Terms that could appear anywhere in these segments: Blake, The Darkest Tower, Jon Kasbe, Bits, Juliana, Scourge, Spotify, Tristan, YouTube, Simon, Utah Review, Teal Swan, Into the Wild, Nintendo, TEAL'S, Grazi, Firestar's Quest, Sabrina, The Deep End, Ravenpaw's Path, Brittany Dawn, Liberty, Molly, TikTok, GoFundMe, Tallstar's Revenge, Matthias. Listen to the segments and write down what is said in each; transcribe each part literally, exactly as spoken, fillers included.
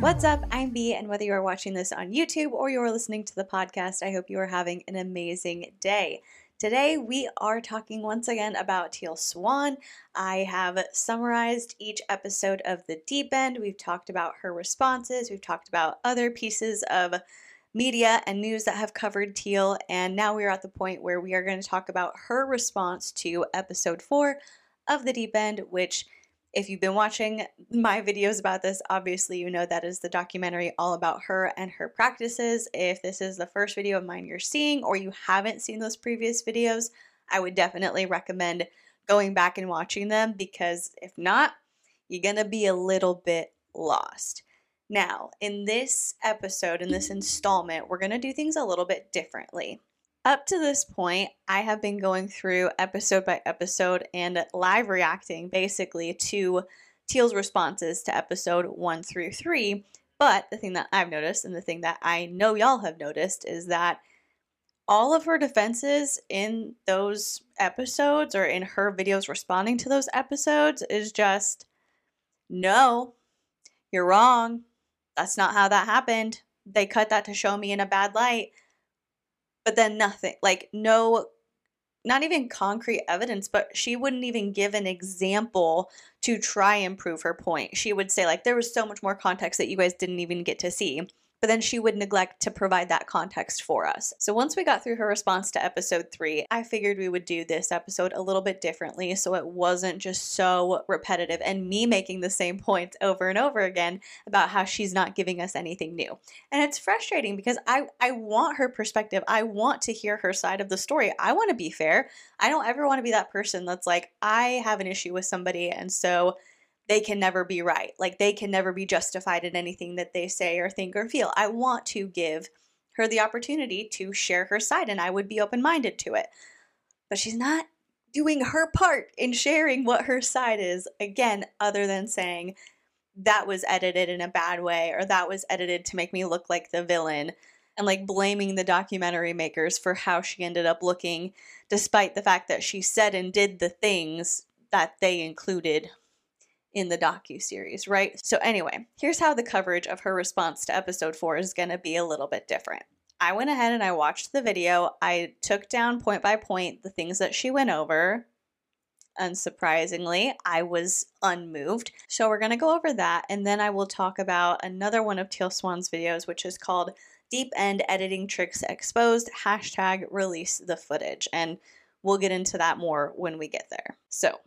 What's up? I'm Bea, and whether you are watching this on YouTube or you are listening to the podcast, I hope you are having an amazing day. Today we are talking once again about Teal Swan. I have summarized each episode of The Deep End. We've talked about her responses. We've talked about other pieces of media and news that have covered Teal, and now we're at the point where we are going to talk about her response to episode four of The Deep End, which, if you've been watching my videos about this, obviously you know that is the documentary all about her and her practices. If this is the first video of mine you're seeing, or you haven't seen those previous videos, I would definitely recommend going back and watching them, because if not, you're gonna be a little bit lost. Now, in this episode, in this installment, we're gonna do things a little bit differently. Up to this point, I have been going through episode by episode and live reacting basically to Teal's responses to episode one through three. But the thing that I've noticed, and the thing that I know y'all have noticed, is that all of her defenses in those episodes, or in her videos responding to those episodes, is just, no, you're wrong. That's not how that happened. They cut that to show me in a bad light. But then nothing, like no, not even concrete evidence, but she wouldn't even give an example to try and prove her point. She would say, like, there was so much more context that you guys didn't even get to see, but then she would neglect to provide that context for us. So once we got through her response to episode three, I figured we would do this episode a little bit differently, so it wasn't just so repetitive and me making the same points over and over again about how she's not giving us anything new. And it's frustrating because I, I want her perspective. I want to hear her side of the story. I want to be fair. I don't ever want to be that person that's like, I have an issue with somebody, and so they can never be right. Like, they can never be justified in anything that they say or think or feel. I want to give her the opportunity to share her side, and I would be open-minded to it. But she's not doing her part in sharing what her side is, again, other than saying that was edited in a bad way, or that was edited to make me look like the villain, and like blaming the documentary makers for how she ended up looking, despite the fact that she said and did the things that they included in the docuseries, right? So anyway, here's how the coverage of her response to episode four is going to be a little bit different. I went ahead and I watched the video. I took down point by point the things that she went over. Unsurprisingly, I was unmoved. So we're going to go over that, and then I will talk about another one of Teal Swan's videos, which is called Deep End Editing Tricks Exposed, hashtag release the footage. And we'll get into that more when we get there. So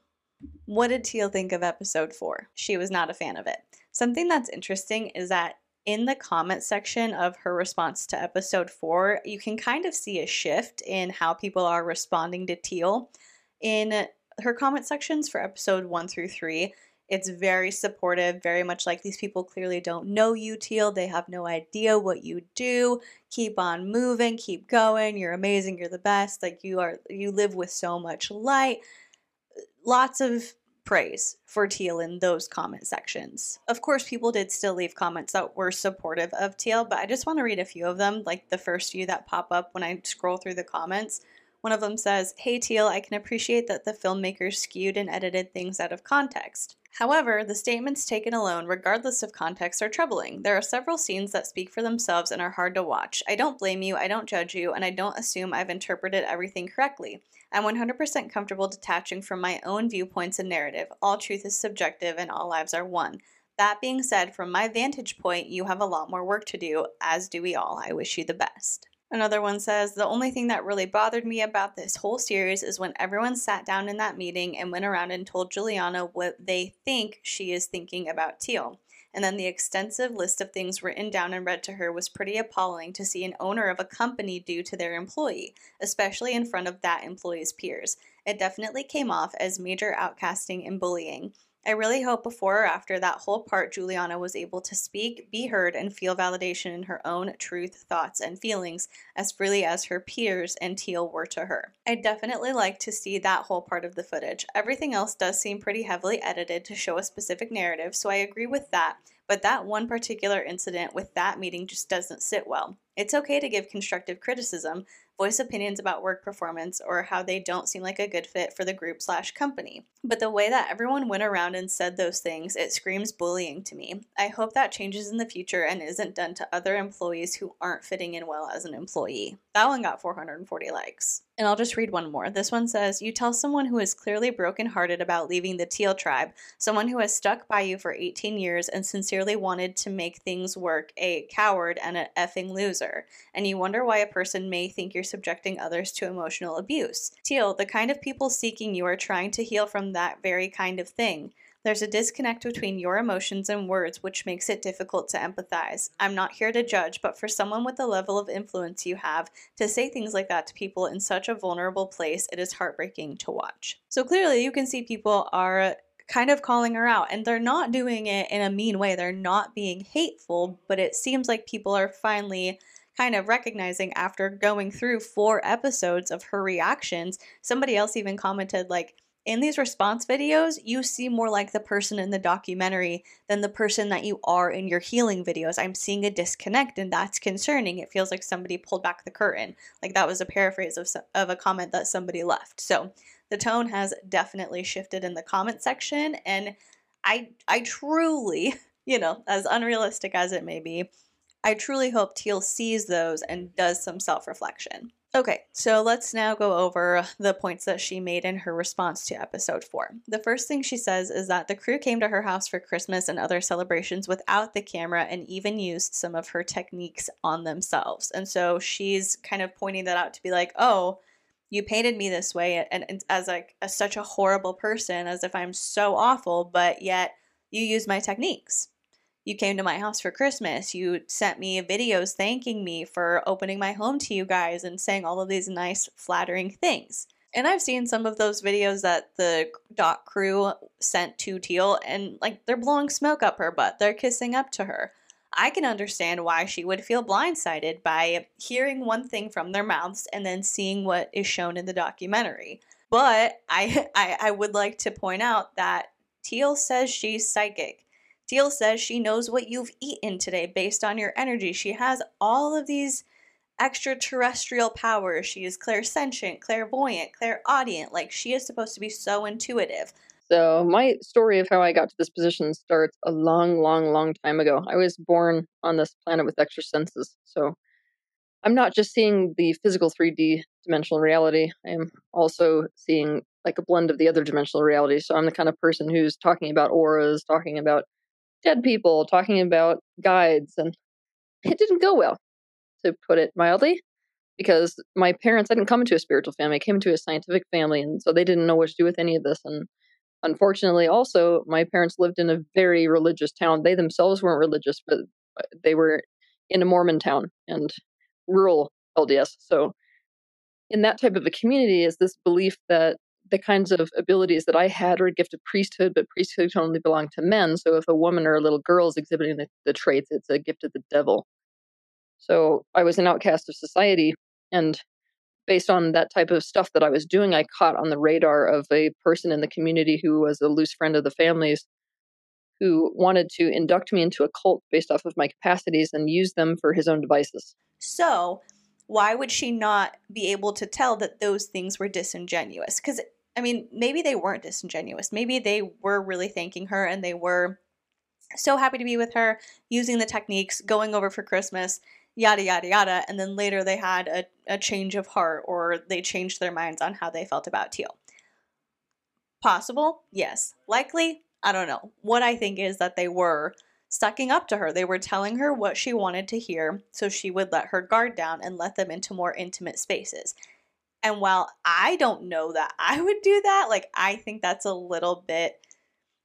what did Teal think of episode four? She was not a fan of it. Something that's interesting is that in the comment section of her response to episode four, you can kind of see a shift in how people are responding to Teal. In her comment sections for episode one through three, it's very supportive, very much like, these people clearly don't know you, Teal. They have no idea what you do. Keep on moving, keep going. You're amazing. You're the best. Like, you are, you live with so much light. Lots of praise for Teal in those comment sections. Of course, people did still leave comments that were supportive of Teal, but I just want to read a few of them, like the first few that pop up when I scroll through the comments. One of them says, "Hey Teal, I can appreciate that the filmmakers skewed and edited things out of context. However, the statements taken alone, regardless of context, are troubling. There are several scenes that speak for themselves and are hard to watch. I don't blame you, I don't judge you, and I don't assume I've interpreted everything correctly. I'm one hundred percent comfortable detaching from my own viewpoints and narrative. All truth is subjective and all lives are one. That being said, from my vantage point, you have a lot more work to do, as do we all. I wish you the best." Another one says, "The only thing that really bothered me about this whole series is when everyone sat down in that meeting and went around and told Juliana what they think she is thinking about Teal. And then the extensive list of things written down and read to her was pretty appalling to see an owner of a company do to their employee, especially in front of that employee's peers. It definitely came off as major outcasting and bullying. I really hope before or after that whole part, Juliana was able to speak, be heard, and feel validation in her own truth, thoughts, and feelings as freely as her peers and Teal were to her. I'd definitely like to see that whole part of the footage. Everything else does seem pretty heavily edited to show a specific narrative, so I agree with that, but that one particular incident with that meeting just doesn't sit well. It's okay to give constructive criticism, voice opinions about work performance or how they don't seem like a good fit for the group slash company. But the way that everyone went around and said those things, it screams bullying to me. I hope that changes in the future and isn't done to other employees who aren't fitting in well as an employee. That one got four hundred forty likes. And I'll just read one more. This one says, you tell someone who is clearly brokenhearted about leaving the Teal tribe, someone who has stuck by you for eighteen years and sincerely wanted to make things work, a coward and an effing loser. And you wonder why a person may think you're subjecting others to emotional abuse. Teal, the kind of people seeking you are trying to heal from that very kind of thing. There's a disconnect between your emotions and words, which makes it difficult to empathize. I'm not here to judge, but for someone with the level of influence you have, to say things like that to people in such a vulnerable place, it is heartbreaking to watch. So clearly you can see people are kind of calling her out, and they're not doing it in a mean way. They're not being hateful, but it seems like people are finally kind of recognizing after going through four episodes of her reactions. Somebody else even commented like, in these response videos, you seem more like the person in the documentary than the person that you are in your healing videos. I'm seeing a disconnect, and that's concerning. It feels like somebody pulled back the curtain. Like, that was a paraphrase of, of a comment that somebody left. So the tone has definitely shifted in the comment section. And I, I truly, you know, as unrealistic as it may be, I truly hope Teal sees those and does some self-reflection. Okay, so let's now go over the points that she made in her response to episode four. The first thing she says is that the crew came to her house for Christmas and other celebrations without the camera and even used some of her techniques on themselves. And so she's kind of pointing that out to be like, oh, you painted me this way and, and as like a, such a horrible person, as if I'm so awful, but yet you use my techniques. You came to my house for Christmas. You sent me videos thanking me for opening my home to you guys and saying all of these nice, flattering things. And I've seen some of those videos that the doc crew sent to Teal, and like, they're blowing smoke up her butt. They're kissing up to her. I can understand why she would feel blindsided by hearing one thing from their mouths and then seeing what is shown in the documentary. But I, I, I would like to point out that Teal says she's psychic. Teal says she knows what you've eaten today based on your energy. She has all of these extraterrestrial powers. She is clairsentient, clairvoyant, clairaudient. Like, she is supposed to be so intuitive. So my story of how I got to this position starts a long, long, long time ago. I was born on this planet with extra senses. So I'm not just seeing the physical three D dimensional reality. I am also seeing like a blend of the other dimensional reality. So I'm the kind of person who's talking about auras, talking about dead people, talking about guides, and it didn't go well, to put it mildly, because my parents, I didn't come into a spiritual family, I came into a scientific family, and so they didn't know what to do with any of this. And unfortunately, also, my parents lived in a very religious town. They themselves weren't religious, but they were in a Mormon town and rural L D S. So in that type of a community is this belief that the kinds of abilities that I had were a gift of priesthood, but priesthood only belonged to men. So if a woman or a little girl is exhibiting the, the traits, it's a gift of the devil. So I was an outcast of society. And based on that type of stuff that I was doing, I caught on the radar of a person in the community who was a loose friend of the family's, who wanted to induct me into a cult based off of my capacities and use them for his own devices. So why would she not be able to tell that those things were disingenuous? Because, I mean, maybe they weren't disingenuous. Maybe they were really thanking her and they were so happy to be with her, using the techniques, going over for Christmas, yada, yada, yada. And then later they had a, a change of heart, or they changed their minds on how they felt about Teal. Possible? Yes. Likely? I don't know. What I think is that they were sucking up to her. They were telling her what she wanted to hear, so she would let her guard down and let them into more intimate spaces. And while I don't know that I would do that, like, I think that's a little bit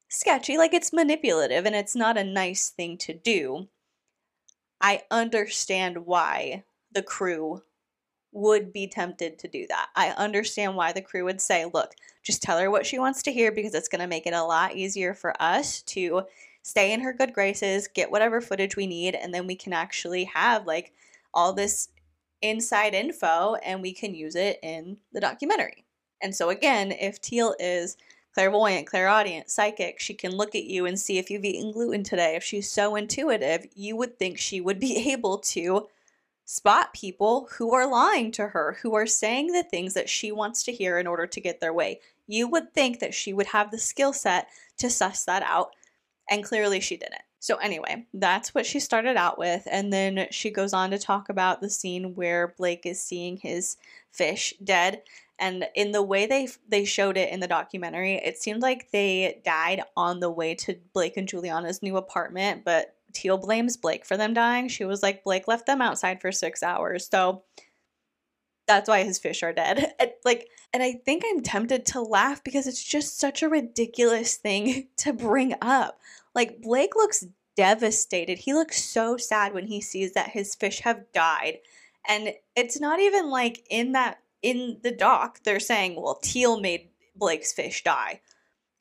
sketchy. Like, it's manipulative and it's not a nice thing to do. I understand why the crew would be tempted to do that. I understand why the crew would say, look, just tell her what she wants to hear, because it's going to make it a lot easier for us to stay in her good graces, get whatever footage we need, and then we can actually have like all this inside info and we can use it in the documentary. And so again, if Teal is clairvoyant, clairaudient, psychic, she can look at you and see if you've eaten gluten today. If she's so intuitive, you would think she would be able to spot people who are lying to her, who are saying the things that she wants to hear in order to get their way. You would think that she would have the skill set to suss that out, and clearly she didn't. So anyway, that's what she started out with, and then she goes on to talk about the scene where Blake is seeing his fish dead, and in the way they they showed it in the documentary, it seemed like they died on the way to Blake and Juliana's new apartment, but Teal blames Blake for them dying. She was like, Blake left them outside for six hours, so that's why his fish are dead. And, like, and I think I'm tempted to laugh because it's just such a ridiculous thing to bring up. Like, Blake looks devastated. He looks so sad when he sees that his fish have died. And it's not even like in that, in the doc, they're saying, well, Teal made Blake's fish die.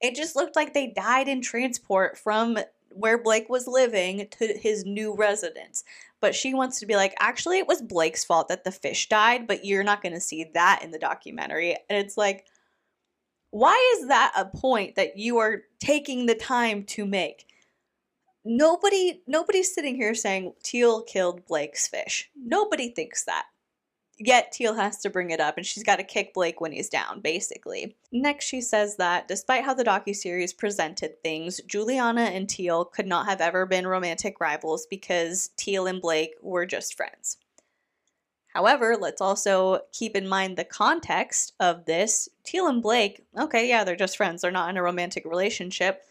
It just looked like they died in transport from where Blake was living to his new residence. But she wants to be like, actually, it was Blake's fault that the fish died, but you're not going to see that in the documentary. And it's like, why is that a point that you are taking the time to make? Nobody, nobody's sitting here saying Teal killed Blake's fish. Nobody thinks that. Yet Teal has to bring it up, and she's got to kick Blake when he's down, basically. Next, she says that despite how the docuseries presented things, Juliana and Teal could not have ever been romantic rivals because Teal and Blake were just friends. However, let's also keep in mind the context of this. Teal and Blake, okay, yeah, they're just friends. They're not in a romantic relationship.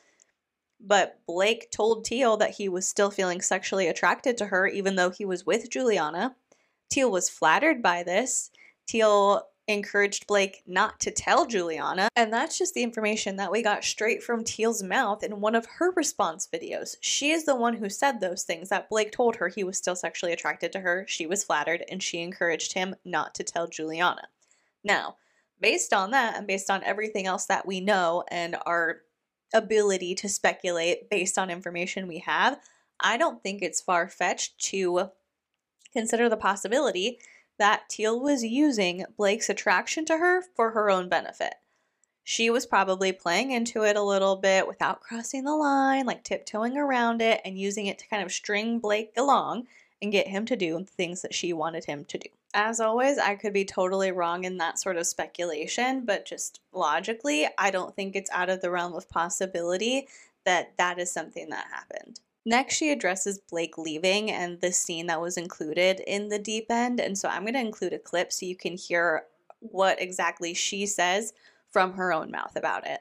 But Blake told Teal that he was still feeling sexually attracted to her, even though he was with Juliana. Teal was flattered by this. Teal encouraged Blake not to tell Juliana. And that's just the information that we got straight from Teal's mouth in one of her response videos. She is the one who said those things, that Blake told her he was still sexually attracted to her. She was flattered, and she encouraged him not to tell Juliana. Now, based on that and based on everything else that we know and our ability to speculate based on information we have, I don't think it's far-fetched to consider the possibility that Teal was using Blake's attraction to her for her own benefit. She was probably playing into it a little bit without crossing the line, like tiptoeing around it and using it to kind of string Blake along and get him to do the things that she wanted him to do. As always, I could be totally wrong in that sort of speculation, but just logically, I don't think it's out of the realm of possibility that that is something that happened. Next, she addresses Blake leaving and the scene that was included in The Deep End, and so I'm going to include a clip so you can hear what exactly she says from her own mouth about it.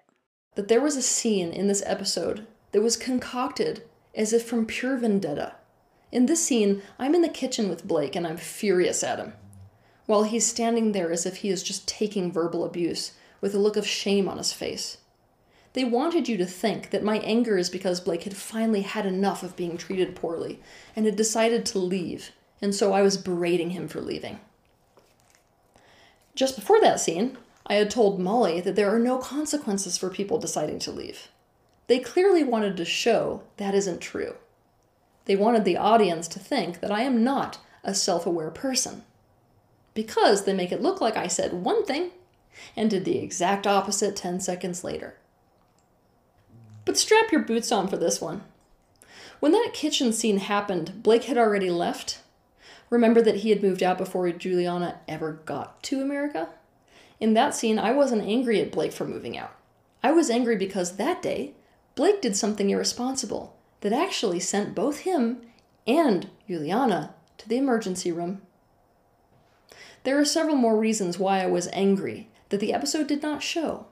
That there was a scene in this episode that was concocted as if from pure vendetta. In this scene, I'm in the kitchen with Blake and I'm furious at him, while he's standing there as if he is just taking verbal abuse with a look of shame on his face. They wanted you to think that my anger is because Blake had finally had enough of being treated poorly and had decided to leave, and so I was berating him for leaving. Just before that scene, I had told Molly that there are no consequences for people deciding to leave. They clearly wanted to show that isn't true. They wanted the audience to think that I am not a self-aware person, because they make it look like I said one thing and did the exact opposite ten seconds later. But strap your boots on for this one. When that kitchen scene happened, Blake had already left. Remember that he had moved out before Juliana ever got to America? In that scene, I wasn't angry at Blake for moving out. I was angry because that day, Blake did something irresponsible that actually sent both him and Juliana to the emergency room. There are several more reasons why I was angry that the episode did not show.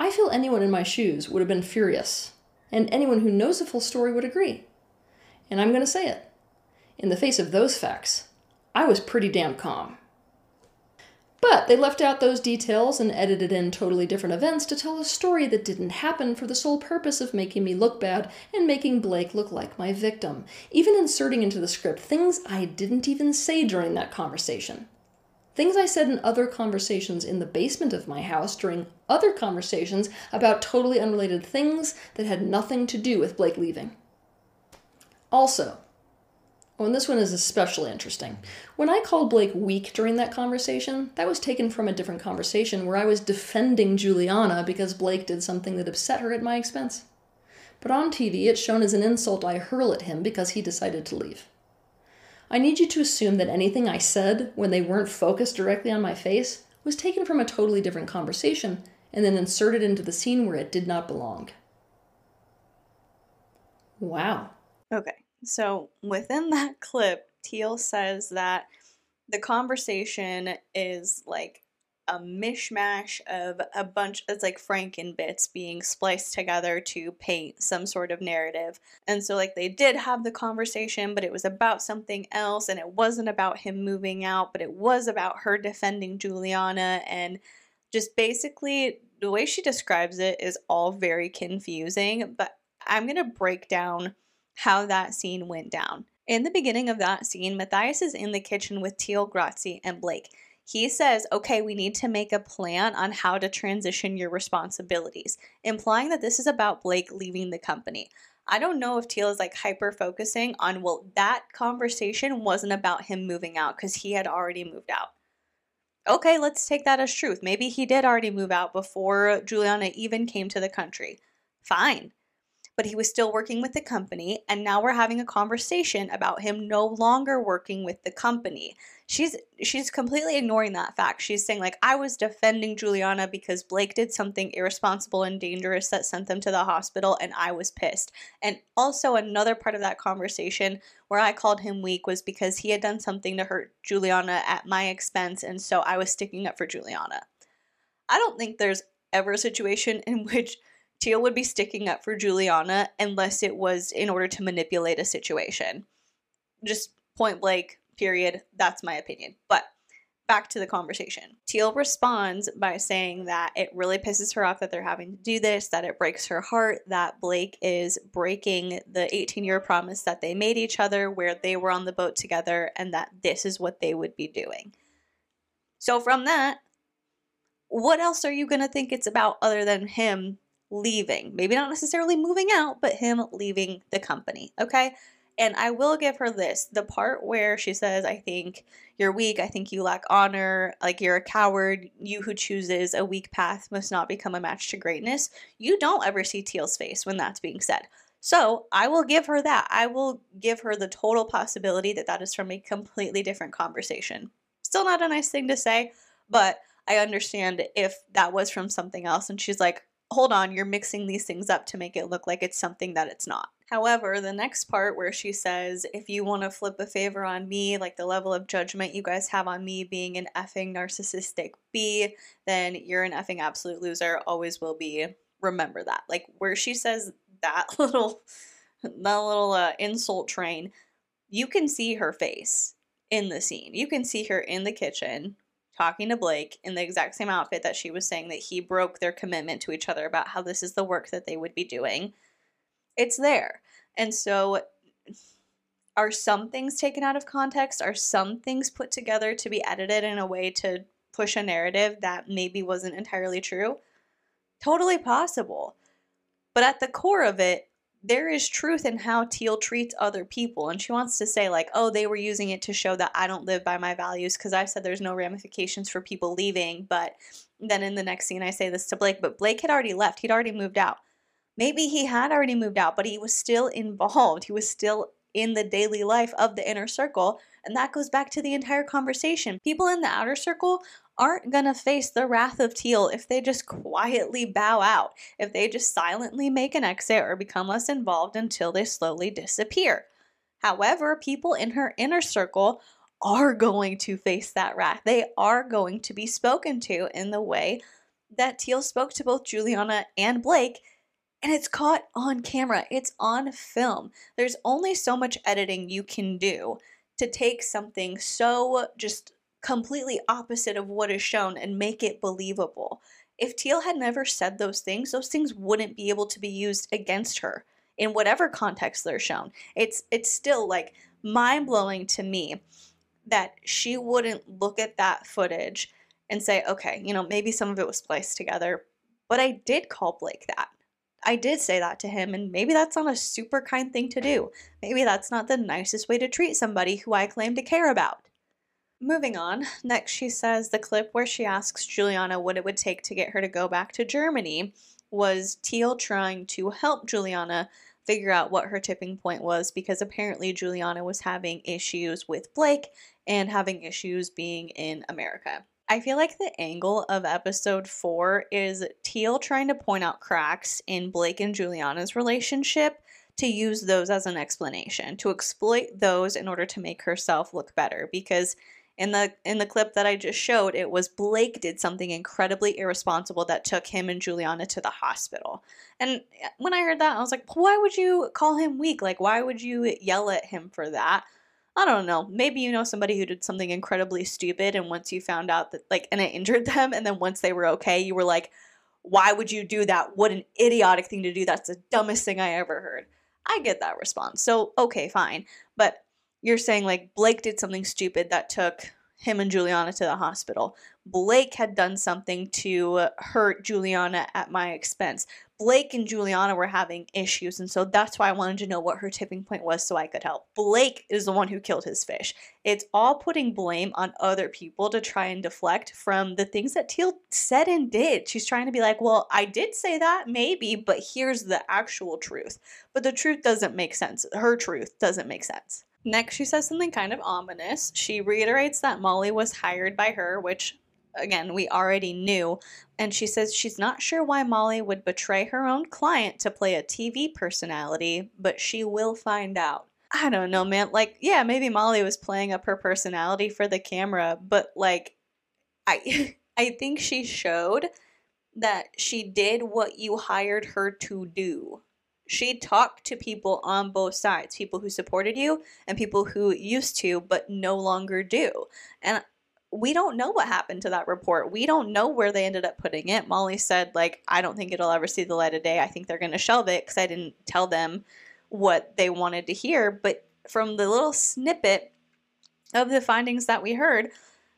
I feel anyone in my shoes would have been furious, and anyone who knows the full story would agree. And I'm going to say it. In the face of those facts, I was pretty damn calm. But they left out those details and edited in totally different events to tell a story that didn't happen for the sole purpose of making me look bad and making Blake look like my victim, even inserting into the script things I didn't even say during that conversation. Things I said in other conversations in the basement of my house during other conversations about totally unrelated things that had nothing to do with Blake leaving. Also, oh, and this one is especially interesting. When I called Blake weak during that conversation, that was taken from a different conversation where I was defending Juliana because Blake did something that upset her at my expense. But on T V, it's shown as an insult I hurl at him because he decided to leave. I need you to assume that anything I said when they weren't focused directly on my face was taken from a totally different conversation and then inserted into the scene where it did not belong. Wow. Okay, so within that clip, Teal says that the conversation is like a mishmash of a bunch, it's like Franken bits being spliced together to paint some sort of narrative. And so like they did have the conversation, but it was about something else, and it wasn't about him moving out, but it was about her defending Juliana. And just basically the way she describes it is all very confusing, but I'm going to break down how that scene went down. In the beginning of that scene, Matthias is in the kitchen with Teal, Grazi, and Blake. He says, okay, we need to make a plan on how to transition your responsibilities, implying that this is about Blake leaving the company. I don't know if Teal is like hyper-focusing on, well, that conversation wasn't about him moving out because he had already moved out. Okay, let's take that as truth. Maybe he did already move out before Juliana even came to the country. Fine. But he was still working with the company, and now we're having a conversation about him no longer working with the company. She's she's completely ignoring that fact. She's saying, like, I was defending Juliana because Blake did something irresponsible and dangerous that sent them to the hospital, and I was pissed. And also another part of that conversation where I called him weak was because he had done something to hurt Juliana at my expense, and so I was sticking up for Juliana. I don't think there's ever a situation in which Teal would be sticking up for Juliana unless it was in order to manipulate a situation. Just point blank, period. That's my opinion. But back to the conversation. Teal responds by saying that it really pisses her off that they're having to do this, that it breaks her heart, that Blake is breaking the eighteen-year promise that they made each other where they were on the boat together, and that this is what they would be doing. So from that, what else are you going to think it's about other than him leaving? Maybe not necessarily moving out, but him leaving the company, okay? And I will give her this. The part where she says, I think you're weak, I think you lack honor, like you're a coward, you who chooses a weak path must not become a match to greatness. You don't ever see Teal's face when that's being said. So I will give her that. I will give her the total possibility that that is from a completely different conversation. Still not a nice thing to say, but I understand if that was from something else and she's like, hold on, you're mixing these things up to make it look like it's something that it's not. However, the next part where she says, if you want to flip a favor on me, like the level of judgment you guys have on me being an effing narcissistic B, then you're an effing absolute loser, always will be, remember that. Like where she says that little, that little uh, insult train, you can see her face in the scene. You can see her in the kitchen talking to Blake in the exact same outfit that she was saying that he broke their commitment to each other about how this is the work that they would be doing. It's there. And so are some things taken out of context? Are some things put together to be edited in a way to push a narrative that maybe wasn't entirely true? Totally possible. But at the core of it, there is truth in how Teal treats other people. And she wants to say like, oh, they were using it to show that I don't live by my values because I said there's no ramifications for people leaving. But then in the next scene, I say this to Blake, but Blake had already left. He'd already moved out. Maybe he had already moved out, but he was still involved. He was still in the daily life of the inner circle. And that goes back to the entire conversation. People in the outer circle aren't going to face the wrath of Teal if they just quietly bow out, if they just silently make an exit or become less involved until they slowly disappear. However, people in her inner circle are going to face that wrath. They are going to be spoken to in the way that Teal spoke to both Juliana and Blake, and it's caught on camera. It's on film. There's only so much editing you can do to take something so just completely opposite of what is shown and make it believable. If Teal had never said those things, those things wouldn't be able to be used against her in whatever context they're shown. It's it's still like mind-blowing to me that she wouldn't look at that footage and say, okay, you know, maybe some of it was spliced together, but I did call Blake that. I did say that to him, and maybe that's not a super kind thing to do. Maybe that's not the nicest way to treat somebody who I claim to care about. Moving on, next she says the clip where she asks Juliana what it would take to get her to go back to Germany was Teal trying to help Juliana figure out what her tipping point was, because apparently Juliana was having issues with Blake and having issues being in America. I feel like the angle of episode four is Teal trying to point out cracks in Blake and Juliana's relationship to use those as an explanation, to exploit those in order to make herself look better. Because in the in the clip that I just showed, it was Blake did something incredibly irresponsible that took him and Juliana to the hospital. And when I heard that, I was like, why would you call him weak? Like, why would you yell at him for that? I don't know. Maybe you know somebody who did something incredibly stupid, and once you found out that, like, and it injured them, and then once they were okay, you were like, why would you do that? What an idiotic thing to do. That's the dumbest thing I ever heard. I get that response. So, okay, fine. But you're saying, like, Blake did something stupid that took him and Juliana to the hospital. Blake had done something to hurt Juliana at my expense. Blake and Juliana were having issues, and so that's why I wanted to know what her tipping point was so I could help. Blake is the one who killed his fish. It's all putting blame on other people to try and deflect from the things that Teal said and did. She's trying to be like, well, I did say that, maybe, but here's the actual truth. But the truth doesn't make sense. Her truth doesn't make sense. Next, she says something kind of ominous. She reiterates that Molly was hired by her, which, again, we already knew, and she says she's not sure why Molly would betray her own client to play a T V personality, but she will find out. I don't know, man. Like, yeah, maybe Molly was playing up her personality for the camera, but, like, I I think she showed that she did what you hired her to do. She talked to people on both sides, people who supported you and people who used to but no longer do. And we don't know what happened to that report. We don't know where they ended up putting it. Molly said, like, I don't think it'll ever see the light of day. I think they're going to shelve it because I didn't tell them what they wanted to hear. But from the little snippet of the findings that we heard,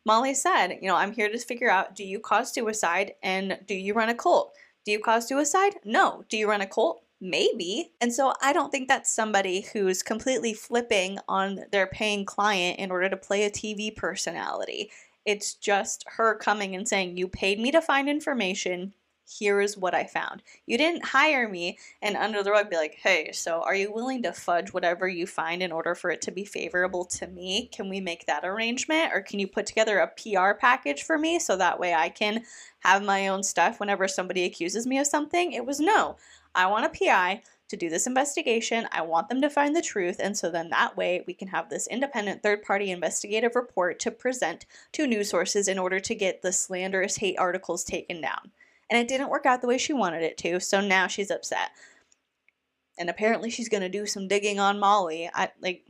Molly said, you know, I'm here to figure out, do you cause suicide and do you run a cult? Do you cause suicide? No. Do you run a cult? Maybe. And so I don't think that's somebody who's completely flipping on their paying client in order to play a T V personality. It's just her coming and saying, you paid me to find information. Here is what I found. You didn't hire me and under the rug be like, hey, so are you willing to fudge whatever you find in order for it to be favorable to me? Can we make that arrangement? Or can you put together a P R package for me so that way I can have my own stuff whenever somebody accuses me of something? It was no. I want a P I to do this investigation. I want them to find the truth. And so then that way we can have this independent third-party investigative report to present to news sources in order to get the slanderous hate articles taken down. And it didn't work out the way she wanted it to. So now she's upset. And apparently she's going to do some digging on Molly. I, like,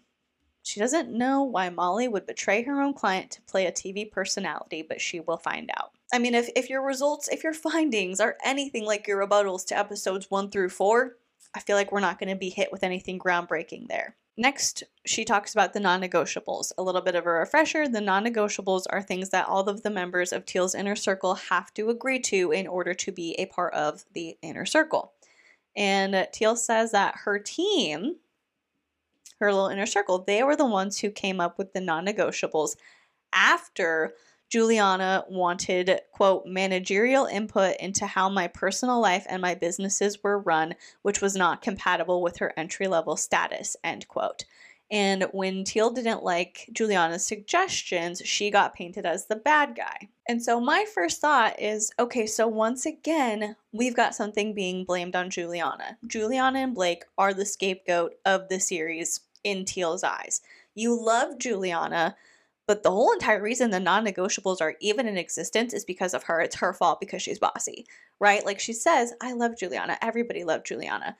she doesn't know why Molly would betray her own client to play a T V personality, but she will find out. I mean, if, if your results, if your findings are anything like your rebuttals to episodes one through four, I feel like we're not going to be hit with anything groundbreaking there. Next, she talks about the non-negotiables. A little bit of a refresher, the non-negotiables are things that all of the members of Teal's inner circle have to agree to in order to be a part of the inner circle. And Teal says that her team, her little inner circle, they were the ones who came up with the non-negotiables after Juliana wanted, quote, managerial input into how my personal life and my businesses were run, which was not compatible with her entry-level status, end quote. And when Teal didn't like Juliana's suggestions, she got painted as the bad guy. And so my first thought is, okay, so once again, we've got something being blamed on Juliana. Juliana and Blake are the scapegoat of the series in Teal's eyes. You love Juliana, but the whole entire reason the non-negotiables are even in existence is because of her. It's her fault because she's bossy, right? Like she says, I love Juliana. Everybody loved Juliana.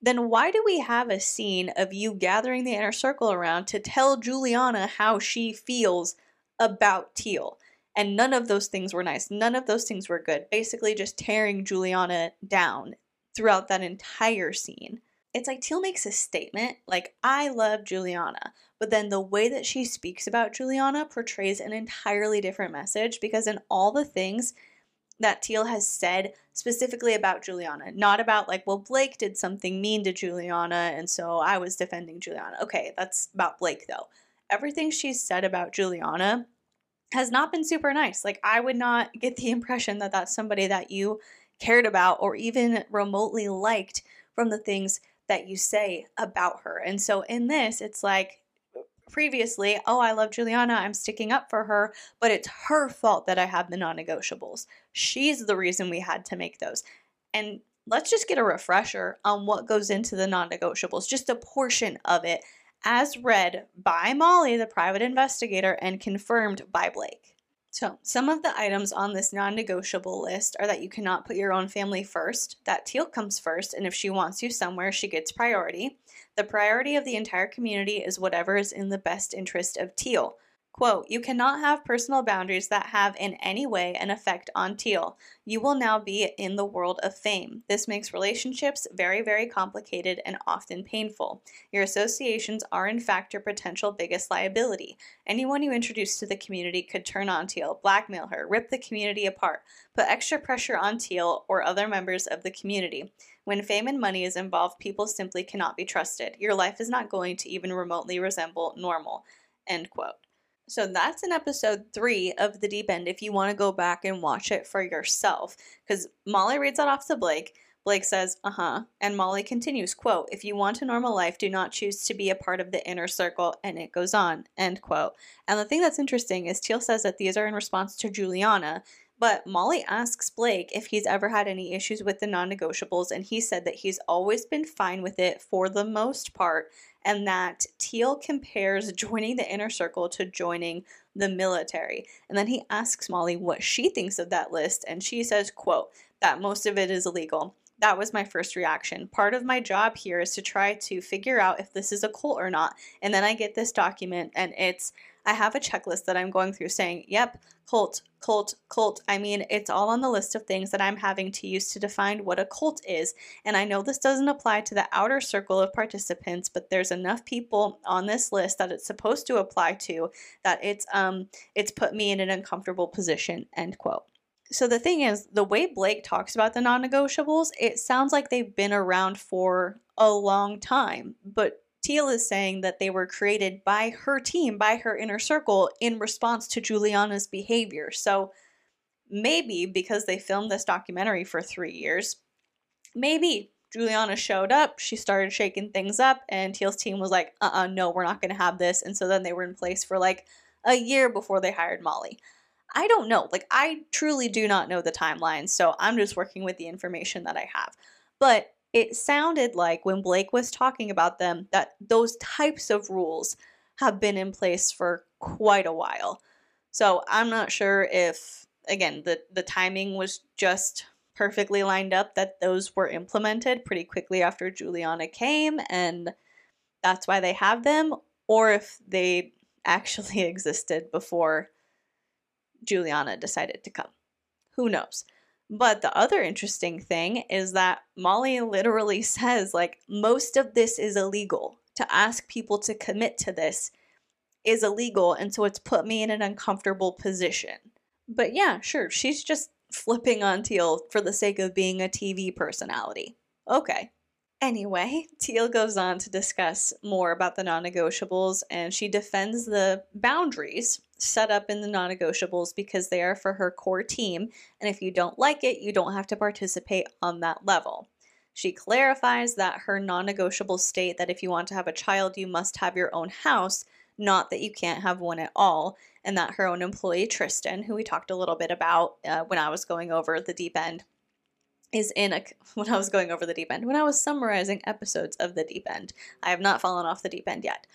Then why do we have a scene of you gathering the inner circle around to tell Juliana how she feels about Teal? And none of those things were nice. None of those things were good. Basically just tearing Juliana down throughout that entire scene. It's like Teal makes a statement like, I love Juliana, but then the way that she speaks about Juliana portrays an entirely different message, because in all the things that Teal has said specifically about Juliana, not about like, well, Blake did something mean to Juliana and so I was defending Juliana. Okay, that's about Blake though. Everything she's said about Juliana has not been super nice. Like, I would not get the impression that that's somebody that you cared about or even remotely liked from the things that you say about her. And so in this, it's like, previously, oh, I love Juliana, I'm sticking up for her, but it's her fault that I have the non-negotiables. She's the reason we had to make those. And let's just get a refresher on what goes into the non-negotiables, just a portion of it, as read by Molly, the private investigator, and confirmed by Blake. So some of the items on this non-negotiable list are that you cannot put your own family first, that Teal comes first, and if she wants you somewhere, she gets priority. The priority of the entire community is whatever is in the best interest of Teal. Quote, you cannot have personal boundaries that have in any way an effect on Teal. You will now be in the world of fame. This makes relationships very, very complicated and often painful. Your associations are in fact your potential biggest liability. Anyone you introduce to the community could turn on Teal, blackmail her, rip the community apart, put extra pressure on Teal or other members of the community. When fame and money is involved, people simply cannot be trusted. Your life is not going to even remotely resemble normal. End quote. So that's in episode three of The Deep End if you want to go back and watch it for yourself. Because Molly reads that off to Blake. Blake says, uh-huh. And Molly continues, quote, if you want a normal life, do not choose to be a part of the inner circle. And it goes on, end quote. And the thing that's interesting is Teal says that these are in response to Juliana. But Molly asks Blake if he's ever had any issues with the non-negotiables. And he said that he's always been fine with it for the most part. And that Teal compares joining the inner circle to joining the military. And then he asks Molly what she thinks of that list, and she says, quote, that most of it is illegal. That was my first reaction. Part of my job here is to try to figure out if this is a cult or not. And then I get this document, and it's, I have a checklist that I'm going through saying, yep, cult, cult, cult. I mean, it's all on the list of things that I'm having to use to define what a cult is. And I know this doesn't apply to the outer circle of participants, but there's enough people on this list that it's supposed to apply to that it's um it's put me in an uncomfortable position, end quote. So the thing is, the way Blake talks about the non-negotiables, it sounds like they've been around for a long time, but Teal is saying that they were created by her team, by her inner circle, in response to Juliana's behavior. So maybe because they filmed this documentary for three years, maybe Juliana showed up, she started shaking things up, and Teal's team was like, uh-uh, no, we're not going to have this. And so then they were in place for like a year before they hired Molly. I don't know. Like, I truly do not know the timeline, so I'm just working with the information that I have. But it sounded like when Blake was talking about them that those types of rules have been in place for quite a while. So I'm not sure if, again, the, the timing was just perfectly lined up that those were implemented pretty quickly after Juliana came and that's why they have them, or if they actually existed before Juliana decided to come. Who knows? But the other interesting thing is that Molly literally says, like, most of this is illegal. To ask people to commit to this is illegal, and so it's put me in an uncomfortable position. But yeah, sure, she's just flipping on Teal for the sake of being a T V personality. Okay. Anyway, Teal goes on to discuss more about the non-negotiables, and she defends the boundaries set up in the non-negotiables because they are for her core team, and if you don't like it, you don't have to participate on that level. She clarifies that her non-negotiables state that if you want to have a child, you must have your own house, not that you can't have one at all, and that her own employee, Tristan, who we talked a little bit about uh, when I was going over the deep end, is in a, when I was going over the deep end, when I was summarizing episodes of the deep end. I have not fallen off the deep end yet.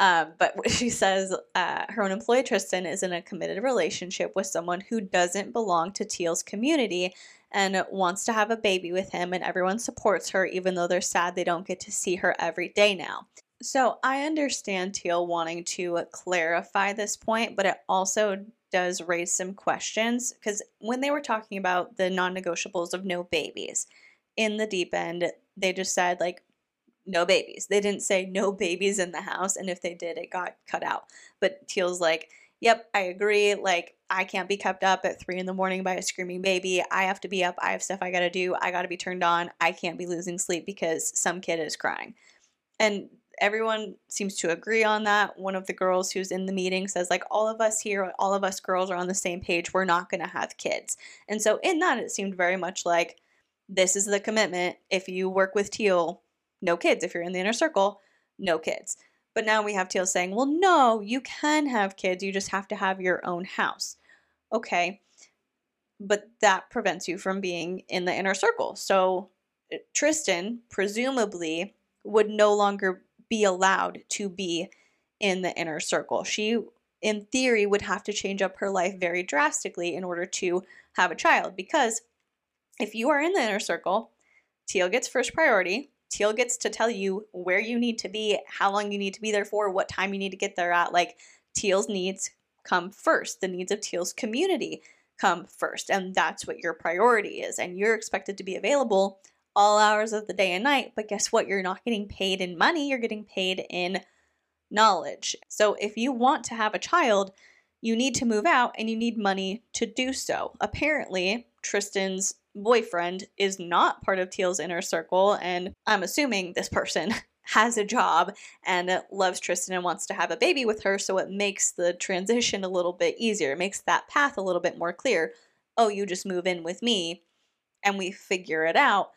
Um, but she says uh, her own employee, Tristan, is in a committed relationship with someone who doesn't belong to Teal's community and wants to have a baby with him, and everyone supports her, even though they're sad they don't get to see her every day now. So I understand Teal wanting to clarify this point, but it also does raise some questions, because when they were talking about the non-negotiables of no babies in the deep end, they just said like no babies. They didn't say no babies in the house, and if they did, it got cut out. But Teal's like, yep, I agree. Like, I can't be kept up at three in the morning by a screaming baby. I have to be up. I have stuff I gotta do. I gotta be turned on. I can't be losing sleep because some kid is crying. And everyone seems to agree on that. One of the girls who's in the meeting says, like, all of us here, all of us girls are on the same page. We're not going to have kids. And so in that, it seemed very much like, this is the commitment. If you work with Teal, no kids. If you're in the inner circle, no kids. But now we have Teal saying, well, no, you can have kids. You just have to have your own house. Okay. But that prevents you from being in the inner circle. So Tristan presumably would no longer be allowed to be in the inner circle. She, in theory, would have to change up her life very drastically in order to have a child. Because if you are in the inner circle, Teal gets first priority. Teal gets to tell you where you need to be, how long you need to be there for, what time you need to get there at. Like, Teal's needs come first. The needs of Teal's community come first. And that's what your priority is. And you're expected to be available all hours of the day and night. But guess what? You're not getting paid in money. You're getting paid in knowledge. So if you want to have a child, you need to move out and you need money to do so. Apparently, Tristan's boyfriend is not part of Teal's inner circle, and I'm assuming this person has a job and loves Tristan and wants to have a baby with her, so it makes the transition a little bit easier. It makes that path a little bit more clear. Oh, you just move in with me and we figure it out.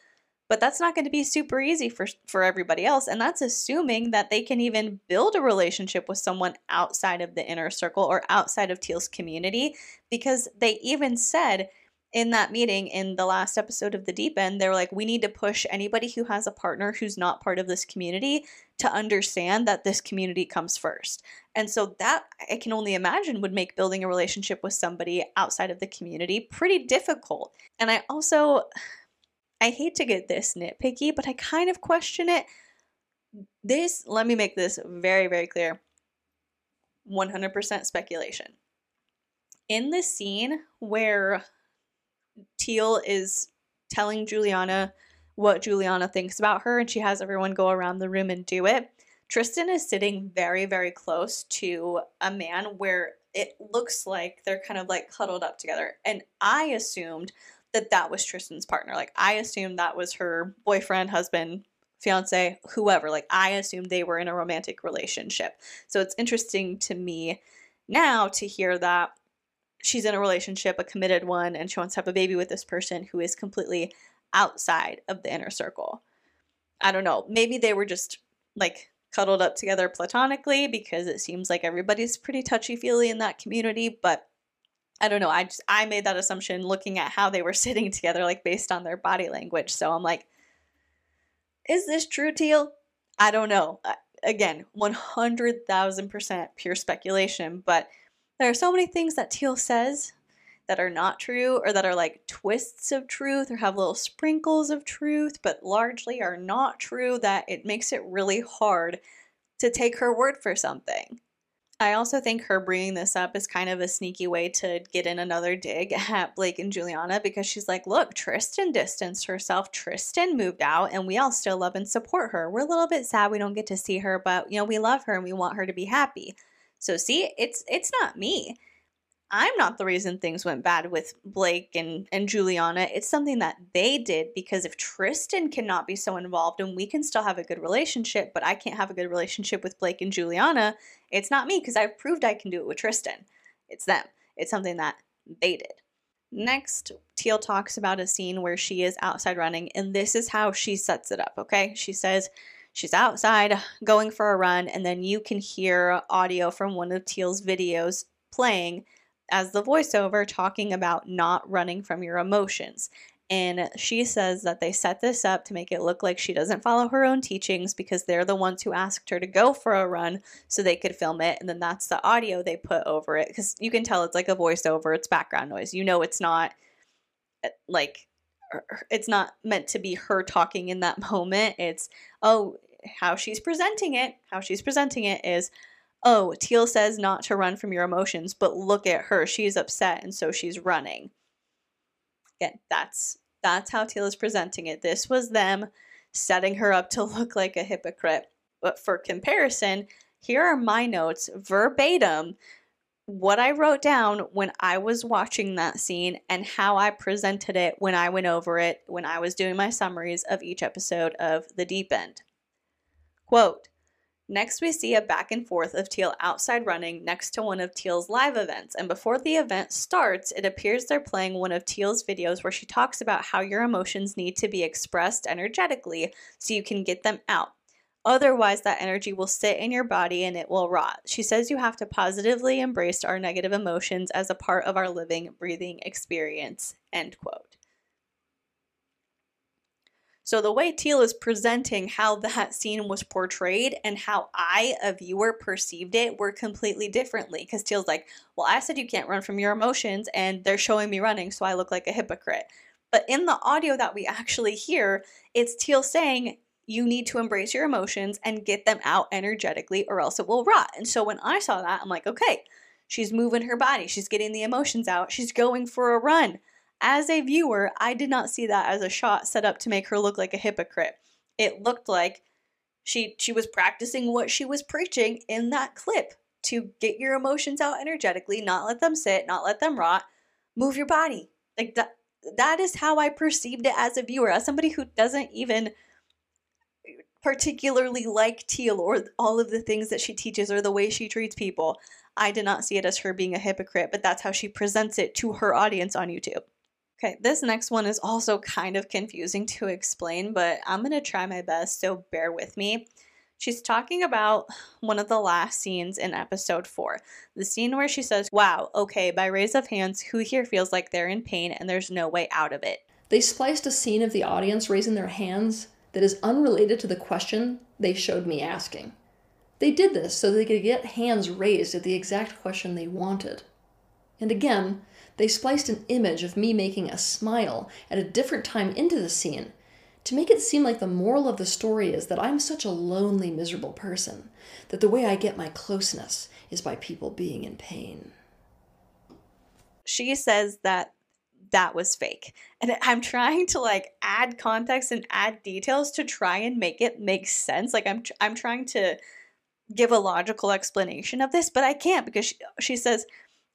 But that's not going to be super easy for, for everybody else, and that's assuming that they can even build a relationship with someone outside of the inner circle or outside of Teal's community, because they even said in that meeting in the last episode of The Deep End, they were like, we need to push anybody who has a partner who's not part of this community to understand that this community comes first. And so that, I can only imagine, would make building a relationship with somebody outside of the community pretty difficult. And I also... I hate to get this nitpicky, but I kind of question it. This, let me make this very, very clear. one hundred percent speculation. In the scene where Teal is telling Juliana what Juliana thinks about her and she has everyone go around the room and do it, Tristan is sitting very, very close to a man where it looks like they're kind of like cuddled up together. And I assumed that that was Tristan's partner. Like, I assumed that was her boyfriend, husband, fiance, whoever. Like, I assumed they were in a romantic relationship. So it's interesting to me now to hear that she's in a relationship, a committed one, and she wants to have a baby with this person who is completely outside of the inner circle. I don't know. Maybe they were just like cuddled up together platonically, because it seems like everybody's pretty touchy-feely in that community, but I don't know. I just, I made that assumption looking at how they were sitting together, like based on their body language. So I'm like, is this true, Teal? I don't know. Again, one hundred thousand percent pure speculation, but there are so many things that Teal says that are not true, or that are like twists of truth or have little sprinkles of truth, but largely are not true, that it makes it really hard to take her word for something. I also think her bringing this up is kind of a sneaky way to get in another dig at Blake and Juliana, because she's like, look, Tristan distanced herself. Tristan moved out and we all still love and support her. We're a little bit sad we don't get to see her, but, you know, we love her and we want her to be happy. So see, it's it's not me. I'm not the reason things went bad with Blake and, and Juliana. It's something that they did, because if Tristan cannot be so involved and we can still have a good relationship, but I can't have a good relationship with Blake and Juliana, it's not me, because I've proved I can do it with Tristan. It's them. It's something that they did. Next, Teal talks about a scene where she is outside running, and this is how she sets it up, okay? She says she's outside going for a run, and then you can hear audio from one of Teal's videos playing as the voiceover talking about not running from your emotions. And she says that they set this up to make it look like she doesn't follow her own teachings, because they're the ones who asked her to go for a run so they could film it. And then that's the audio they put over it, because you can tell it's like a voiceover. It's background noise. You know, it's not like, it's not meant to be her talking in that moment. It's, oh, how she's presenting it, how she's presenting it is, oh, Teal says not to run from your emotions, but look at her. She's upset, and so she's running. Again, that's that's how Teal is presenting it. This was them setting her up to look like a hypocrite. But for comparison, here are my notes verbatim, what I wrote down when I was watching that scene and how I presented it when I went over it, when I was doing my summaries of each episode of The Deep End. Quote, Next, we see a back and forth of Teal outside running next to one of Teal's live events, and before the event starts, it appears they're playing one of Teal's videos where she talks about how your emotions need to be expressed energetically so you can get them out. Otherwise, that energy will sit in your body and it will rot. She says you have to positively embrace our negative emotions as a part of our living, breathing experience, end quote. So the way Teal is presenting how that scene was portrayed and how I, a viewer, perceived it were completely differently, because Teal's like, well, I said you can't run from your emotions and they're showing me running, so I look like a hypocrite. But in the audio that we actually hear, it's Teal saying you need to embrace your emotions and get them out energetically or else it will rot. And so when I saw that, I'm like, okay, she's moving her body. She's getting the emotions out. She's going for a run. As a viewer, I did not see that as a shot set up to make her look like a hypocrite. It looked like she she was practicing what she was preaching in that clip, to get your emotions out energetically, not let them sit, not let them rot, move your body. Like that, that is how I perceived it as a viewer, as somebody who doesn't even particularly like Teal or all of the things that she teaches or the way she treats people. I did not see it as her being a hypocrite, but that's how she presents it to her audience on YouTube. Okay, this next one is also kind of confusing to explain, but I'm going to try my best, so bear with me. She's talking about one of the last scenes in episode four. The scene where she says, wow, okay, by raise of hands, who here feels like they're in pain and there's no way out of it? They spliced a scene of the audience raising their hands that is unrelated to the question they showed me asking. They did this so they could get hands raised at the exact question they wanted. And again, they spliced an image of me making a smile at a different time into the scene to make it seem like the moral of the story is that I'm such a lonely, miserable person, that the way I get my closeness is by people being in pain. She says that that was fake. And I'm trying to like add context and add details to try and make it make sense. Like I'm, tr- I'm trying to give a logical explanation of this, but I can't, because she, she says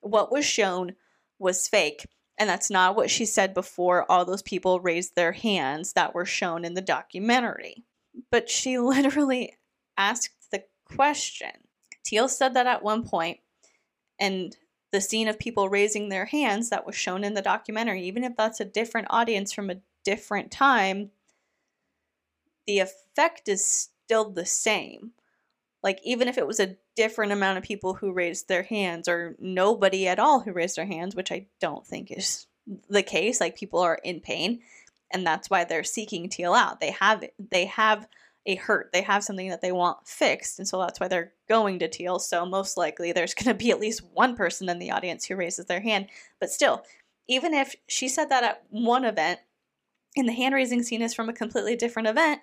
what was shown was fake, and that's not what she said before all those people raised their hands that were shown in the documentary. But she literally asked the question. Teal said that at one point, and the scene of people raising their hands that was shown in the documentary, even if that's a different audience from a different time, the effect is still the same. Like, even if it was a different amount of people who raised their hands, or nobody at all who raised their hands, which I don't think is the case. Like, people are in pain, and that's why they're seeking Teal out. They have they have a hurt. They have something that they want fixed, and so that's why they're going to Teal. So most likely there's going to be at least one person in the audience who raises their hand. But still, even if she said that at one event, and the hand-raising scene is from a completely different event,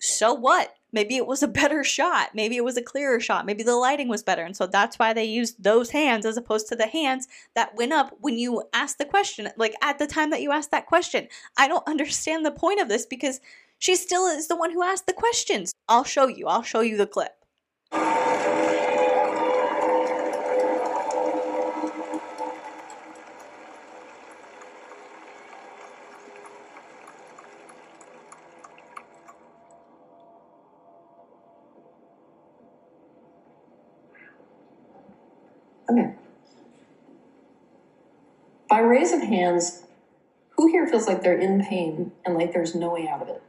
so what? Maybe it was a better shot. Maybe it was a clearer shot. Maybe the lighting was better. And so that's why they used those hands as opposed to the hands that went up when you asked the question, like at the time that you asked that question. I don't understand the point of this, because she still is the one who asked the questions. I'll show you. I'll show you the clip. Okay. By raise of hands, who here feels like they're in pain and like there's no way out of it?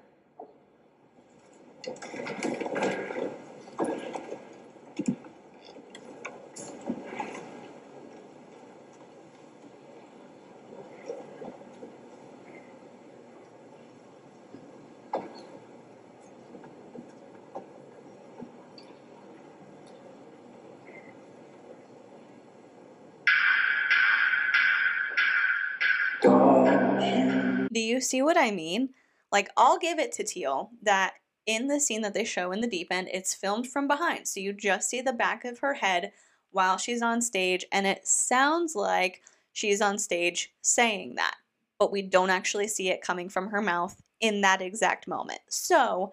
Do you see what I mean? Like, I'll give it to Teal that in the scene that they show in The Deep End, it's filmed from behind. So you just see the back of her head while she's on stage, and it sounds like she's on stage saying that, but we don't actually see it coming from her mouth in that exact moment. So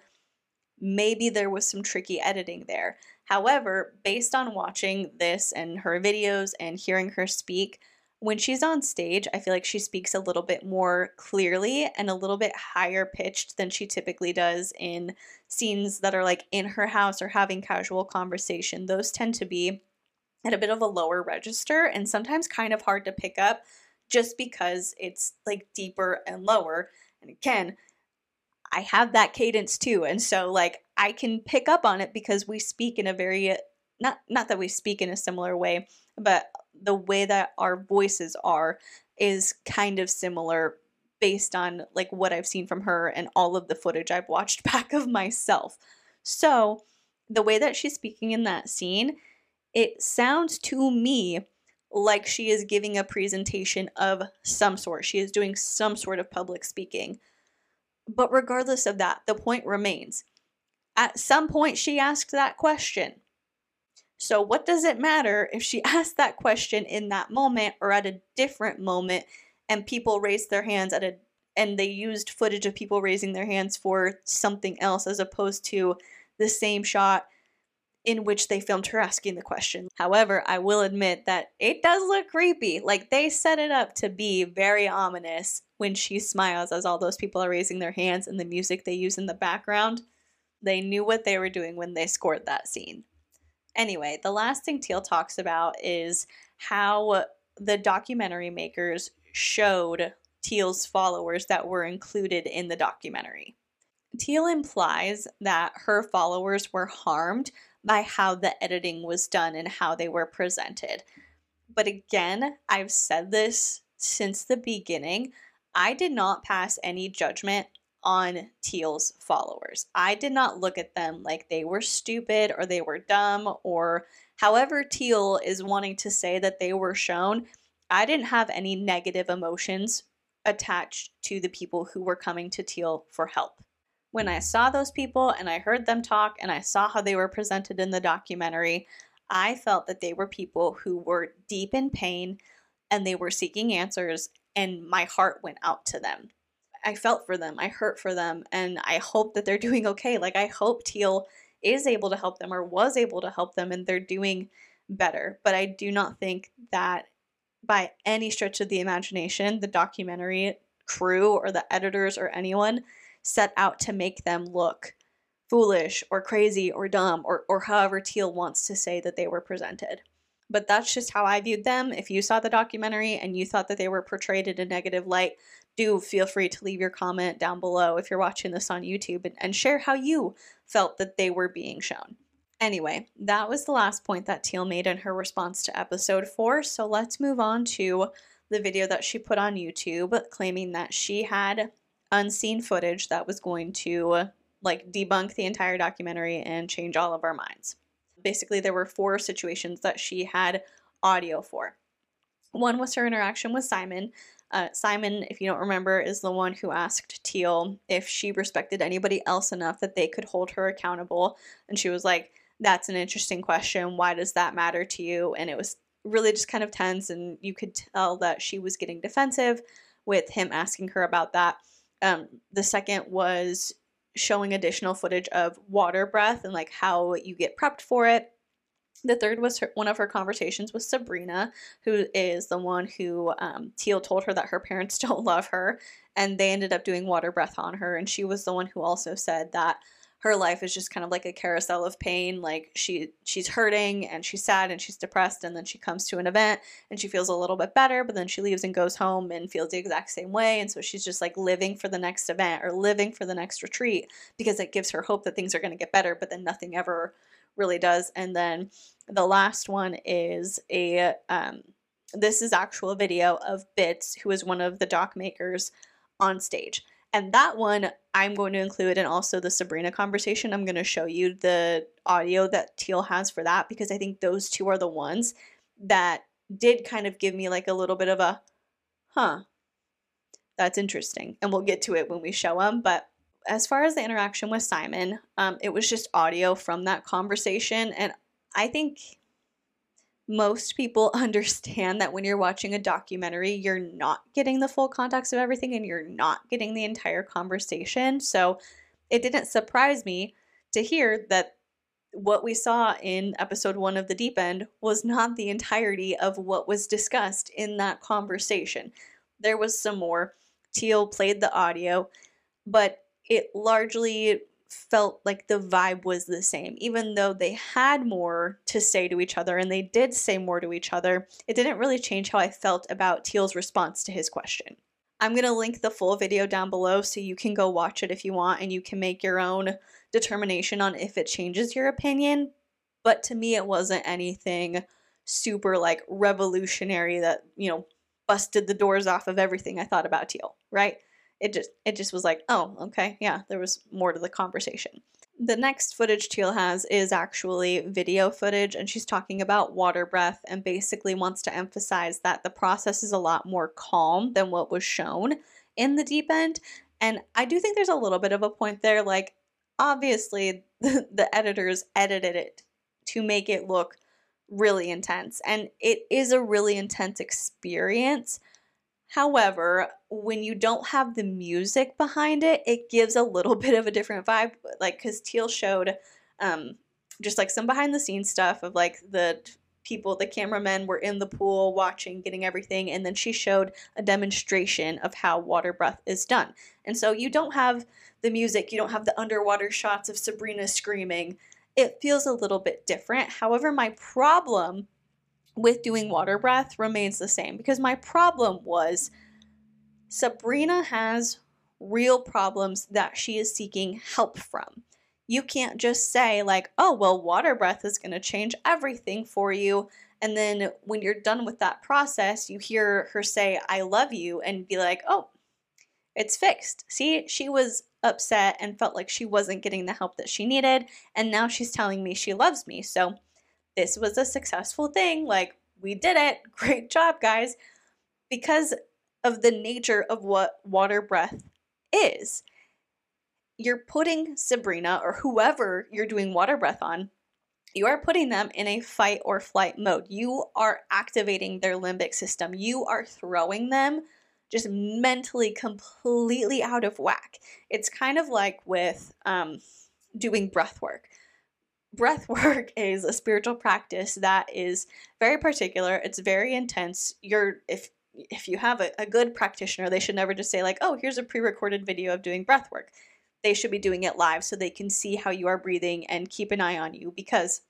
maybe there was some tricky editing there. However, based on watching this and her videos and hearing her speak, when she's on stage, I feel like she speaks a little bit more clearly and a little bit higher pitched than she typically does in scenes that are like in her house or having casual conversation. Those tend to be at a bit of a lower register and sometimes kind of hard to pick up just because it's like deeper and lower. And again, I have that cadence too. And so like I can pick up on it because we speak in a very, not, not that we speak in a similar way, but the way that our voices are is kind of similar based on like what I've seen from her and all of the footage I've watched back of myself. So the way that she's speaking in that scene, it sounds to me like she is giving a presentation of some sort. She is doing some sort of public speaking. But regardless of that, the point remains. At some point, she asked that question. So what does it matter if she asked that question in that moment or at a different moment and people raised their hands at a and they used footage of people raising their hands for something else as opposed to the same shot in which they filmed her asking the question. However, I will admit that it does look creepy. Like they set it up to be very ominous when she smiles as all those people are raising their hands and the music they use in the background. They knew what they were doing when they scored that scene. Anyway, the last thing Teal talks about is how the documentary makers showed Teal's followers that were included in the documentary. Teal implies that her followers were harmed by how the editing was done and how they were presented. But again, I've said this since the beginning, I did not pass any judgment on Teal's followers. I did not look at them like they were stupid or they were dumb or however Teal is wanting to say that they were shown. I didn't have any negative emotions attached to the people who were coming to Teal for help. When I saw those people and I heard them talk and I saw how they were presented in the documentary, I felt that they were people who were deep in pain and they were seeking answers, and my heart went out to them. I felt for them, I hurt for them, and I hope that they're doing okay. Like I hope Teal is able to help them or was able to help them and they're doing better. But I do not think that by any stretch of the imagination, the documentary crew or the editors or anyone set out to make them look foolish or crazy or dumb or, or however Teal wants to say that they were presented. But that's just how I viewed them. If you saw the documentary and you thought that they were portrayed in a negative light, do feel free to leave your comment down below if you're watching this on YouTube and, and share how you felt that they were being shown. Anyway, that was the last point that Teal made in her response to episode four. So let's move on to the video that she put on YouTube claiming that she had unseen footage that was going to uh, like debunk the entire documentary and change all of our minds. Basically, there were four situations that she had audio for. One was her interaction with Simon. Uh, Simon, if you don't remember, is the one who asked Teal if she respected anybody else enough that they could hold her accountable. And she was like, that's an interesting question. Why does that matter to you? And it was really just kind of tense. And you could tell that she was getting defensive with him asking her about that. Um, the second was showing additional footage of water breath and like how you get prepped for it. The third was her, one of her conversations with Sabrina, who is the one who um, Teal told her that her parents don't love her, and they ended up doing water breath on her. And she was the one who also said that her life is just kind of like a carousel of pain. Like she she's hurting and she's sad and she's depressed, and then she comes to an event and she feels a little bit better, but then she leaves and goes home and feels the exact same way. And so she's just like living for the next event or living for the next retreat because it gives her hope that things are going to get better, but then nothing ever really does. And then the last one is a um, this is actual video of Bits, who is one of the doc makers, on stage. And that one I'm going to include, and also the Sabrina conversation. I'm going to show you the audio that Teal has for that, because I think those two are the ones that did kind of give me like a little bit of a, huh, that's interesting. And we'll get to it when we show them. But as far as the interaction with Simon, um, it was just audio from that conversation. And I think most people understand that when you're watching a documentary, you're not getting the full context of everything and you're not getting the entire conversation. So it didn't surprise me to hear that what we saw in episode one of The Deep End was not the entirety of what was discussed in that conversation. There was some more. Teal played the audio, but it largely felt like the vibe was the same. Even though they had more to say to each other and they did say more to each other, it didn't really change how I felt about Teal's response to his question. I'm going to link the full video down below so you can go watch it if you want and you can make your own determination on if it changes your opinion. But to me, it wasn't anything super like revolutionary that, you know, busted the doors off of everything I thought about Teal, right? It just it just was like, oh, okay, yeah, there was more to the conversation. The next footage Teal has is actually video footage, and she's talking about water breath and basically wants to emphasize that the process is a lot more calm than what was shown in The Deep End. And I do think there's a little bit of a point there. Like, obviously, the, the editors edited it to make it look really intense, and it is a really intense experience. However, when you don't have the music behind it, it gives a little bit of a different vibe, like, because Teal showed um, just, like, some behind-the-scenes stuff of, like, the people, the cameramen were in the pool watching, getting everything, and then she showed a demonstration of how water breath is done. And so you don't have the music, you don't have the underwater shots of Sabrina screaming. It feels a little bit different. However, my problem with doing water breath remains the same, because my problem was Sabrina has real problems that she is seeking help from. You can't just say like, oh, well, water breath is going to change everything for you. And then when you're done with that process, you hear her say, I love you, and be like, oh, it's fixed. See, she was upset and felt like she wasn't getting the help that she needed. And now she's telling me she loves me. So this was a successful thing, like, we did it, great job, guys, because of the nature of what water breath is. You're putting Sabrina, or whoever you're doing water breath on, you are putting them in a fight or flight mode. You are activating their limbic system. You are throwing them just mentally completely out of whack. It's kind of like with um, doing breath work. Breath work is a spiritual practice that is very particular. It's very intense. You're if if you have a, a good practitioner, they should never just say like, oh, here's a pre-recorded video of doing breath work. They should be doing it live so they can see how you are breathing and keep an eye on you, because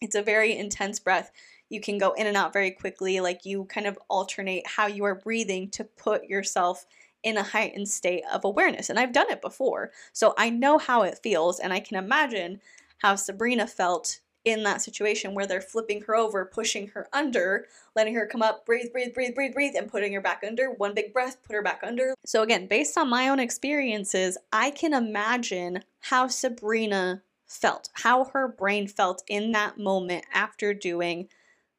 it's a very intense breath. You can go in and out very quickly. Like, you kind of alternate how you are breathing to put yourself in a heightened state of awareness. And I've done it before, so I know how it feels, and I can imagine how Sabrina felt in that situation where they're flipping her over, pushing her under, letting her come up, breathe, breathe, breathe, breathe, breathe, and putting her back under. One big breath, put her back under. So again, based on my own experiences, I can imagine how Sabrina felt, how her brain felt in that moment after doing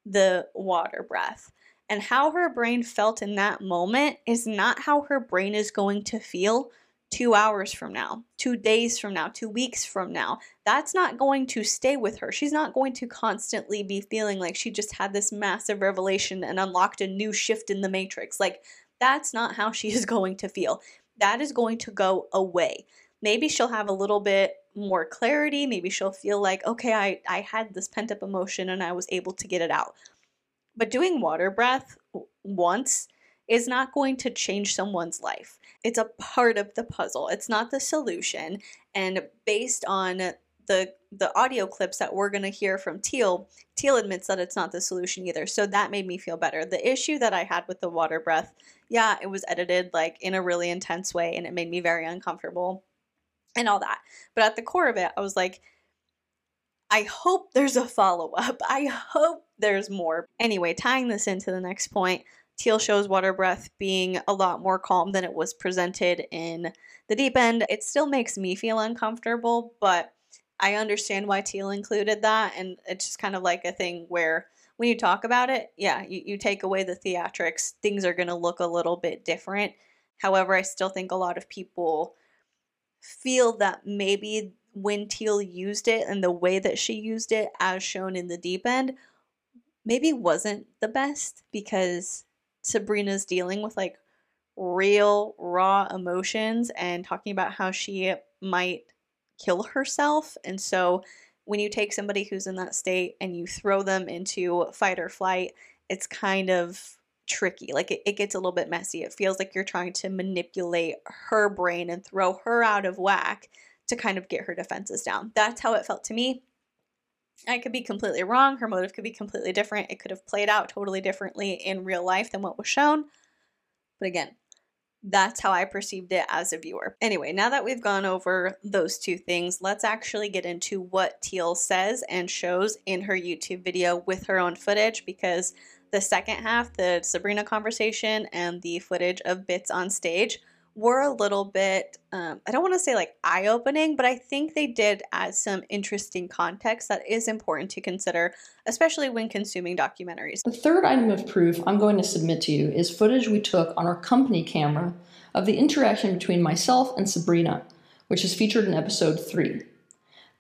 the water breath. And how her brain felt in that moment is not how her brain is going to feel two hours from now, two days from now, two weeks from now. That's not going to stay with her. She's not going to constantly be feeling like she just had this massive revelation and unlocked a new shift in the matrix. Like, that's not how she is going to feel. That is going to go away. Maybe she'll have a little bit more clarity. Maybe she'll feel like, okay, I, I had this pent up emotion and I was able to get it out. But doing water breath once is not going to change someone's life. It's a part of the puzzle. It's not the solution. And based on the the audio clips that we're going to hear from Teal, Teal admits that it's not the solution either. So that made me feel better. The issue that I had with the water breath, yeah, it was edited like in a really intense way, and it made me very uncomfortable and all that. But at the core of it, I was like, I hope there's a follow-up. I hope there's more. Anyway, tying this into the next point, Teal shows water breath being a lot more calm than it was presented in The Deep End. It still makes me feel uncomfortable, but I understand why Teal included that. And it's just kind of like a thing where when you talk about it, yeah, you, you take away the theatrics, things are going to look a little bit different. However, I still think a lot of people feel that maybe when Teal used it and the way that she used it as shown in The Deep End maybe wasn't the best, because Sabrina's dealing with like real raw emotions and talking about how she might kill herself. And so when you take somebody who's in that state and you throw them into fight or flight, it's kind of tricky. Like it, it gets a little bit messy. It feels like you're trying to manipulate her brain and throw her out of whack to kind of get her defenses down. That's how it felt to me. I could be completely wrong. Her motive could be completely different. It could have played out totally differently in real life than what was shown. But again, that's how I perceived it as a viewer. Anyway, now that we've gone over those two things, let's actually get into what Teal says and shows in her YouTube video with her own footage, because the second half, the Sabrina conversation and the footage of Bits on stage, were a little bit, um, I don't want to say like eye-opening, but I think they did add some interesting context that is important to consider, especially when consuming documentaries. The third item of proof I'm going to submit to you is footage we took on our company camera of the interaction between myself and Sabrina, which is featured in episode three.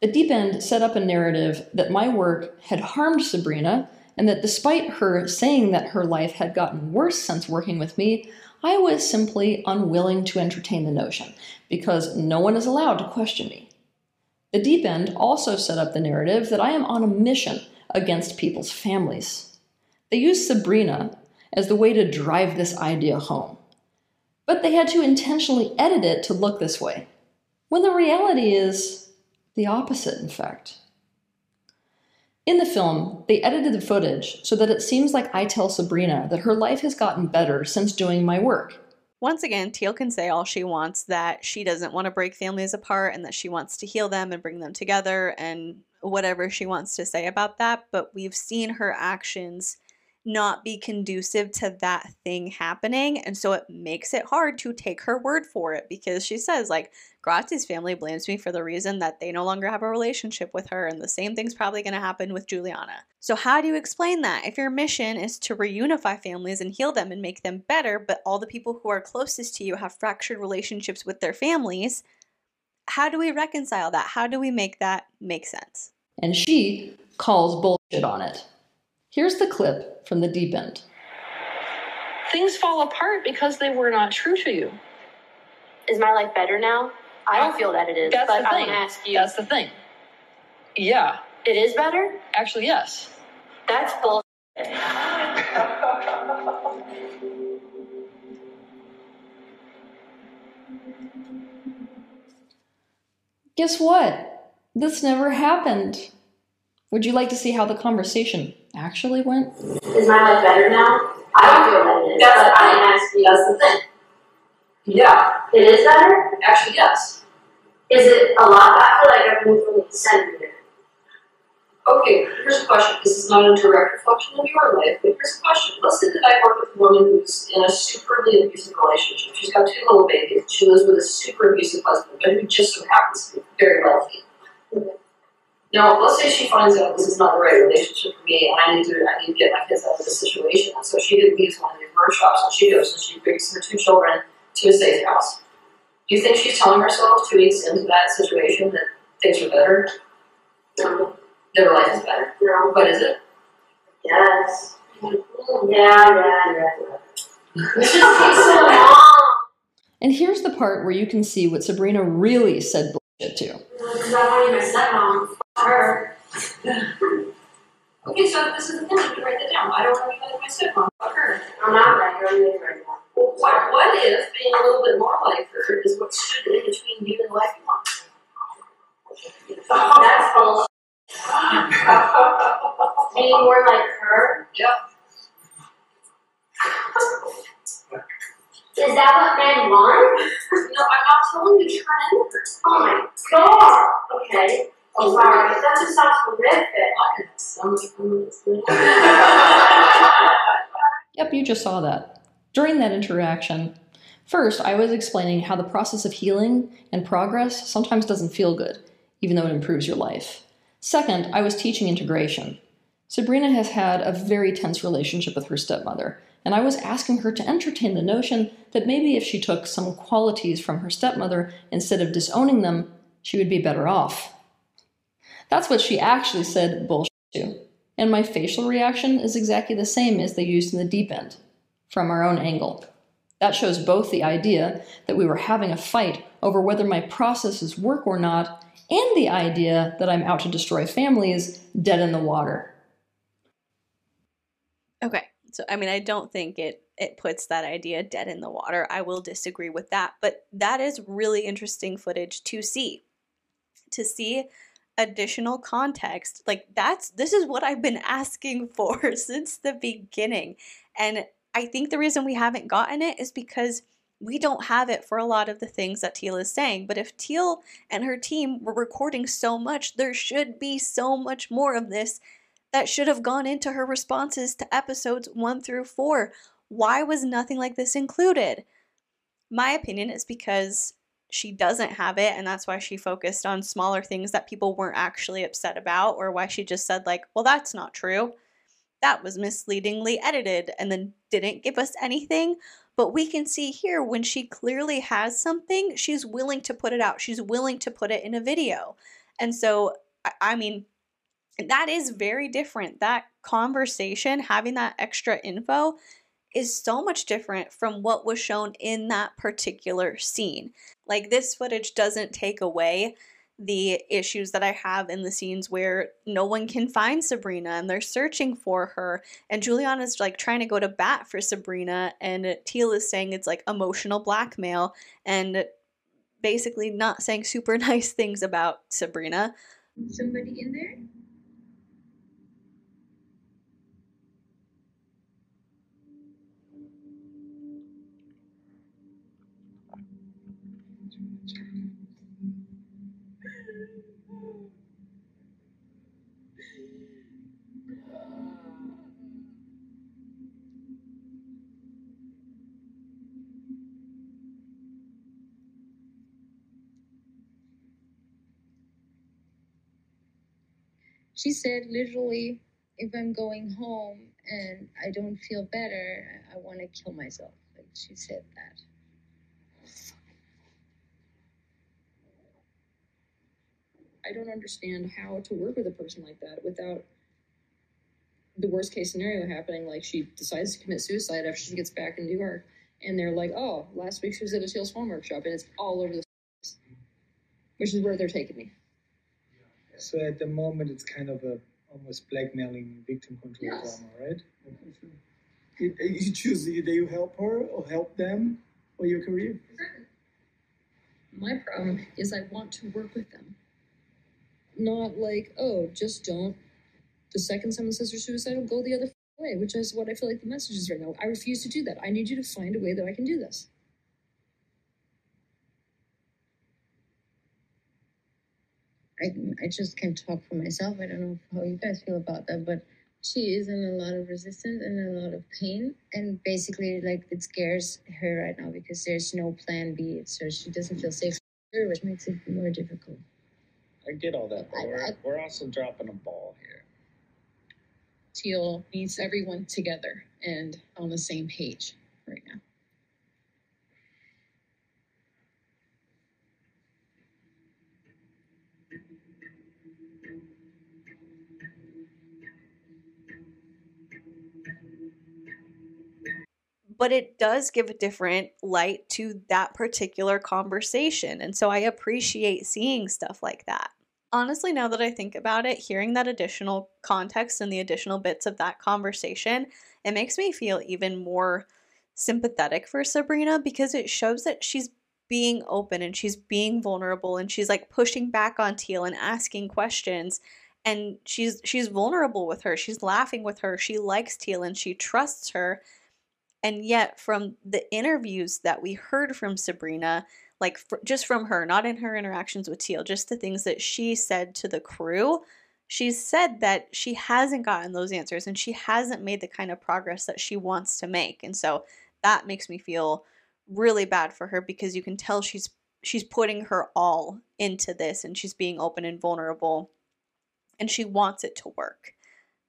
The Deep End set up a narrative that my work had harmed Sabrina, and that despite her saying that her life had gotten worse since working with me, I was simply unwilling to entertain the notion, because no one is allowed to question me. The Deep End also set up the narrative that I am on a mission against people's families. They used Sabrina as the way to drive this idea home, but they had to intentionally edit it to look this way, when the reality is the opposite, in fact. In the film, they edited the footage so that it seems like I tell Sabrina that her life has gotten better since doing my work. Once again, Teal can say all she wants, that she doesn't want to break families apart and that she wants to heal them and bring them together and whatever she wants to say about that, but we've seen her actions not be conducive to that thing happening, and so it makes it hard to take her word for it, because she says, like, Grazi's family blames me for the reason that they no longer have a relationship with her, and the same thing's probably going to happen with Juliana. So how do you explain that if your mission is to reunify families and heal them and make them better, but all the people who are closest to you have fractured relationships with their families? How do we reconcile that? How do we make that make sense? And she calls bullshit on it. Here's the clip from The Deep End. Things fall apart because they were not true to you. Is my life better now? I don't feel that it is. That's but the thing. I want to ask you. That's the thing. Yeah. It is better? Actually, yes. That's bullshit. Guess what? This never happened. Would you like to see how the conversation actually went? Is my life better now? I don't feel that it is. That's, but I didn't ask you. That's the thing. Yeah. It is better? Actually, yes. Is it a lot? I feel like I've moved from the center. Okay, here's a question. This is not a direct reflection of your life, but here's a question. Let's say that I work with a woman who's in a superly abusive relationship. She's got two little babies. She lives with a super abusive husband, but who just so happens to be very wealthy. Okay. Now, let's say she finds out this is not the right relationship for me, and I need to I need to get my kids out of this situation. And so she leaves one of these workshops, and she goes and she brings her two children to a safe house. Do you think she's telling herself two weeks into that situation that things are better? No. Their life is better? No. What is it? Yes. Mm-hmm. Yeah, yeah, yeah. This just takes so long. And here's the part where you can see what Sabrina really said bullshit to. Because I want to be my stepmom. Her. Okay, so this is the thing, you can write that down. I don't want to be like my stepmom. Fuck her. I'm not like her. I'm not right now. Well, what, what if being a little bit more like her is what stood in between you and the life you want? That's bullshit. Being more like her? Yep. Is that what men want? No, I'm not telling you to turn into her. Oh my god. Okay. Oh, sorry, that just sounds horrific. Yep, you just saw that. During that interaction, first, I was explaining how the process of healing and progress sometimes doesn't feel good, even though it improves your life. Second, I was teaching integration. Sabrina has had a very tense relationship with her stepmother, and I was asking her to entertain the notion that maybe if she took some qualities from her stepmother instead of disowning them, she would be better off. That's what she actually said bullshit to. And my facial reaction is exactly the same as they used in The Deep End, from our own angle. That shows both the idea that we were having a fight over whether my processes work or not, and the idea that I'm out to destroy families dead in the water. Okay. So, I mean, I don't think it, it puts that idea dead in the water. I will disagree with that. But that is really interesting footage to see, to see additional context. Like, that's, this is what I've been asking for since the beginning. And I think the reason we haven't gotten it is because we don't have it for a lot of the things that Teal is saying. But if Teal and her team were recording so much, there should be so much more of this that should have gone into her responses to episodes one through four. Why was nothing like this included? My opinion is because she doesn't have it, and that's why she focused on smaller things that people weren't actually upset about, or why she just said, like, well, that's not true. That was misleadingly edited, and then didn't give us anything. But we can see here when she clearly has something, she's willing to put it out. She's willing to put it in a video. And so, I mean, that is very different. That conversation, having that extra info, is so much different from what was shown in that particular scene. Like, this footage doesn't take away the issues that I have in the scenes where no one can find Sabrina and they're searching for her, and Juliana's like trying to go to bat for Sabrina, and Teal is saying it's like emotional blackmail and basically not saying super nice things about Sabrina. Somebody in there? She said, literally, if I'm going home and I don't feel better, I want to kill myself. Like, she said that. I don't understand how to work with a person like that without the worst case scenario happening. Like, she decides to commit suicide after she gets back in New York, and they're like, oh, last week she was at a Teal Swan workshop, and it's all over the place, which is where they're taking me. So at the moment, it's kind of a almost blackmailing victim control yes. drama, right? You, you choose either you help her or help them or your career. My problem is I want to work with them. Not like, oh, just don't. The second someone says they're suicidal, go the other way, which is what I feel like the message is right now. I refuse to do that. I need you to find a way that I can do this. I, I just can talk for myself. I don't know how you guys feel about that, but she is in a lot of resistance and a lot of pain. And basically, like, it scares her right now because there's no plan B. So she doesn't feel safe, which makes it more difficult. I get all that, but I, we're, I, we're also dropping a ball here. Teal needs everyone together and on the same page right now. But it does give a different light to that particular conversation. And so I appreciate seeing stuff like that. Honestly, now that I think about it, hearing that additional context and the additional bits of that conversation, it makes me feel even more sympathetic for Sabrina, because it shows that she's being open and she's being vulnerable and she's like pushing back on Teal and asking questions. And she's she's vulnerable with her. She's laughing with her. She likes Teal and she trusts her. And yet from the interviews that we heard from Sabrina, like fr- just from her, not in her interactions with Teal, just the things that she said to the crew, she said that she hasn't gotten those answers and she hasn't made the kind of progress that she wants to make. And so that makes me feel really bad for her, because you can tell she's she's putting her all into this and she's being open and vulnerable and she wants it to work.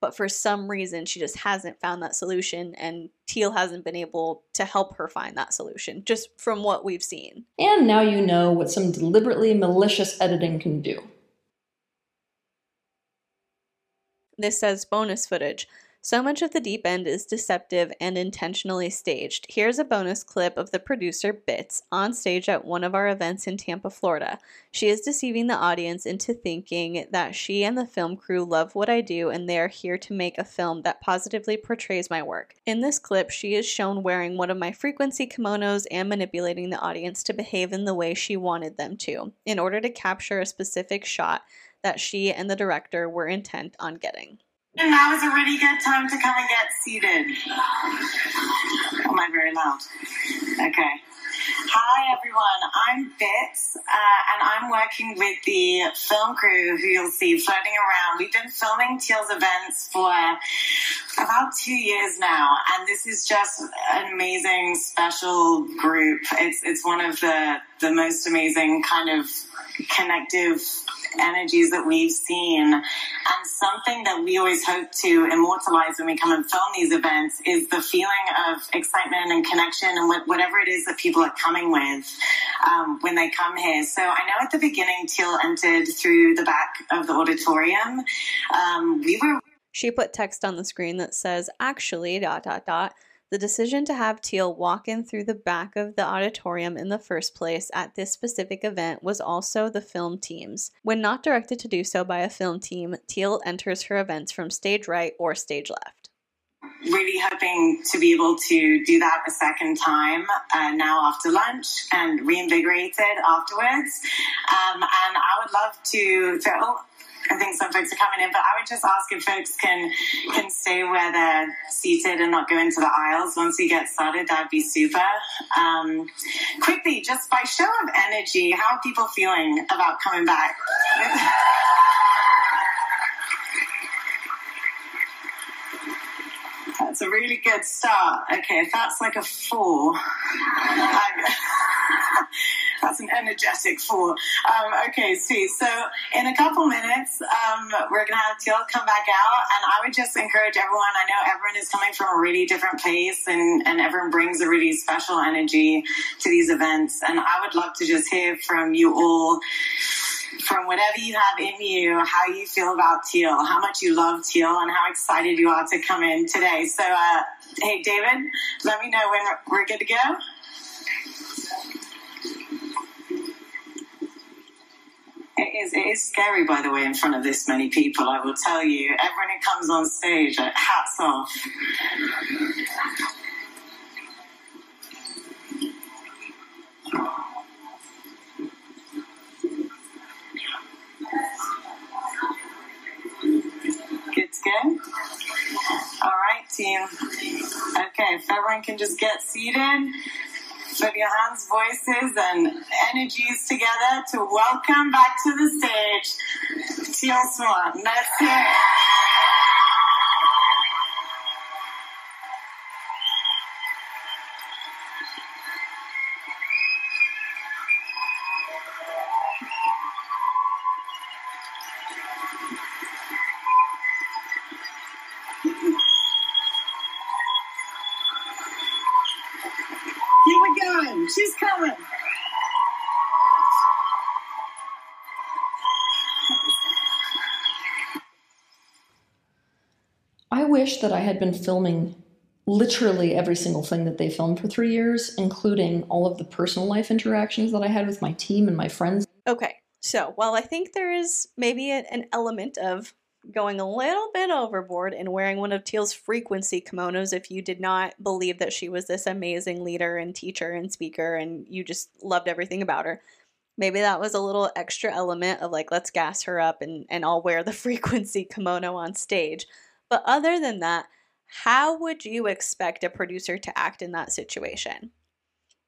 But for some reason, she just hasn't found that solution, and Teal hasn't been able to help her find that solution, just from what we've seen. And now you know what some deliberately malicious editing can do. This says bonus footage. So much of The Deep End is deceptive and intentionally staged. Here's a bonus clip of the producer, Bits, on stage at one of our events in Tampa, Florida. She is deceiving the audience into thinking that she and the film crew love what I do and they are here to make a film that positively portrays my work. In this clip, she is shown wearing one of my frequency kimonos and manipulating the audience to behave in the way she wanted them to, in order to capture a specific shot that she and the director were intent on getting. And now is a really good time to come and get seated. Am I very loud? Okay. Hi, everyone. I'm Bits, uh, and I'm working with the film crew who you'll see floating around. We've been filming Teal's events for about two years now, and this is just an amazing, special group. It's it's one of the, the most amazing kind of connective energies that we've seen, and something that we always hope to immortalize when we come and film these events is the feeling of excitement and connection and whatever it is that people are coming with um, when they come here. So I know at the beginning Teal entered through the back of the auditorium. Um, we were. She put text on the screen that says, actually, dot, dot, dot. The decision to have Teal walk in through the back of the auditorium in the first place at this specific event was also the film team's. When not directed to do so by a film team, Teal enters her events from stage right or stage left. Really hoping to be able to do that a second time uh, now after lunch and reinvigorated afterwards. Um, and I would love to... to oh, I think some folks are coming in, but I would just ask if folks can can stay where they're seated and not go into the aisles once we get started. That'd be super. Um, quickly, just by show of energy, how are people feeling about coming back? That's a really good start. Okay, if that's like a four... That's an energetic four. Um, okay, sweet. So in a couple minutes, um, we're going to have Teal come back out. And I would just encourage everyone. I know everyone is coming from a really different place and, and everyone brings a really special energy to these events. And I would love to just hear from you all, from whatever you have in you, how you feel about Teal, how much you love Teal, and how excited you are to come in today. So, uh, hey, David, let me know when we're good to go. It is, it is scary, by the way, in front of this many people, I will tell you. Everyone who comes on stage, hats off. Good to go? All right, team. Okay, if everyone can just get seated. Put your hands, voices, and energies together to welcome back to the stage, Teal Swan. Let's hear it. She's coming. I wish that I had been filming literally every single thing that they filmed for three years, including all of the personal life interactions that I had with my team and my friends. Okay, so while I think there is maybe an element of going a little bit overboard and wearing one of Teal's frequency kimonos if you did not believe that she was this amazing leader and teacher and speaker and you just loved everything about her. Maybe that was a little extra element of like, let's gas her up and, and I'll wear the frequency kimono on stage. But other than that, how would you expect a producer to act in that situation?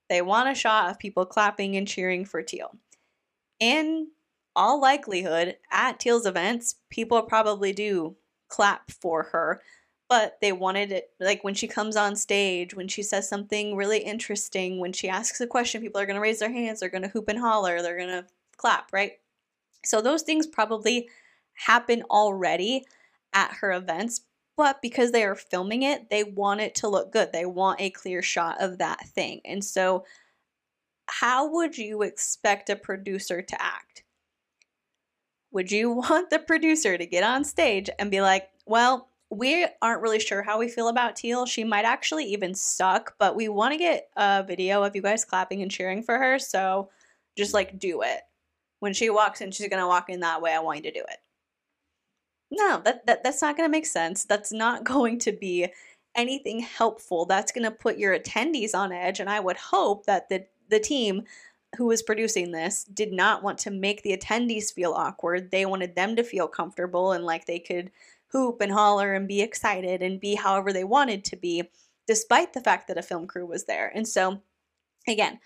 They want a shot of people clapping and cheering for Teal. In all likelihood, at Teal's events, people probably do clap for her, but they wanted it, like when she comes on stage, when she says something really interesting, when she asks a question, people are going to raise their hands, they're going to hoop and holler, they're going to clap, right? So those things probably happen already at her events, but because they are filming it, they want it to look good. They want a clear shot of that thing. And so how would you expect a producer to act? Would you want the producer to get on stage and be like, well, we aren't really sure how we feel about Teal. She might actually even suck, but we want to get a video of you guys clapping and cheering for her. So just like do it. When she walks in, she's going to walk in that way. I want you to do it. No, that, that that's not going to make sense. That's not going to be anything helpful. That's going to put your attendees on edge. And I would hope that the, the team who was producing this did not want to make the attendees feel awkward. They wanted them to feel comfortable and like they could hoop and holler and be excited and be however they wanted to be, despite the fact that a film crew was there. And so, again,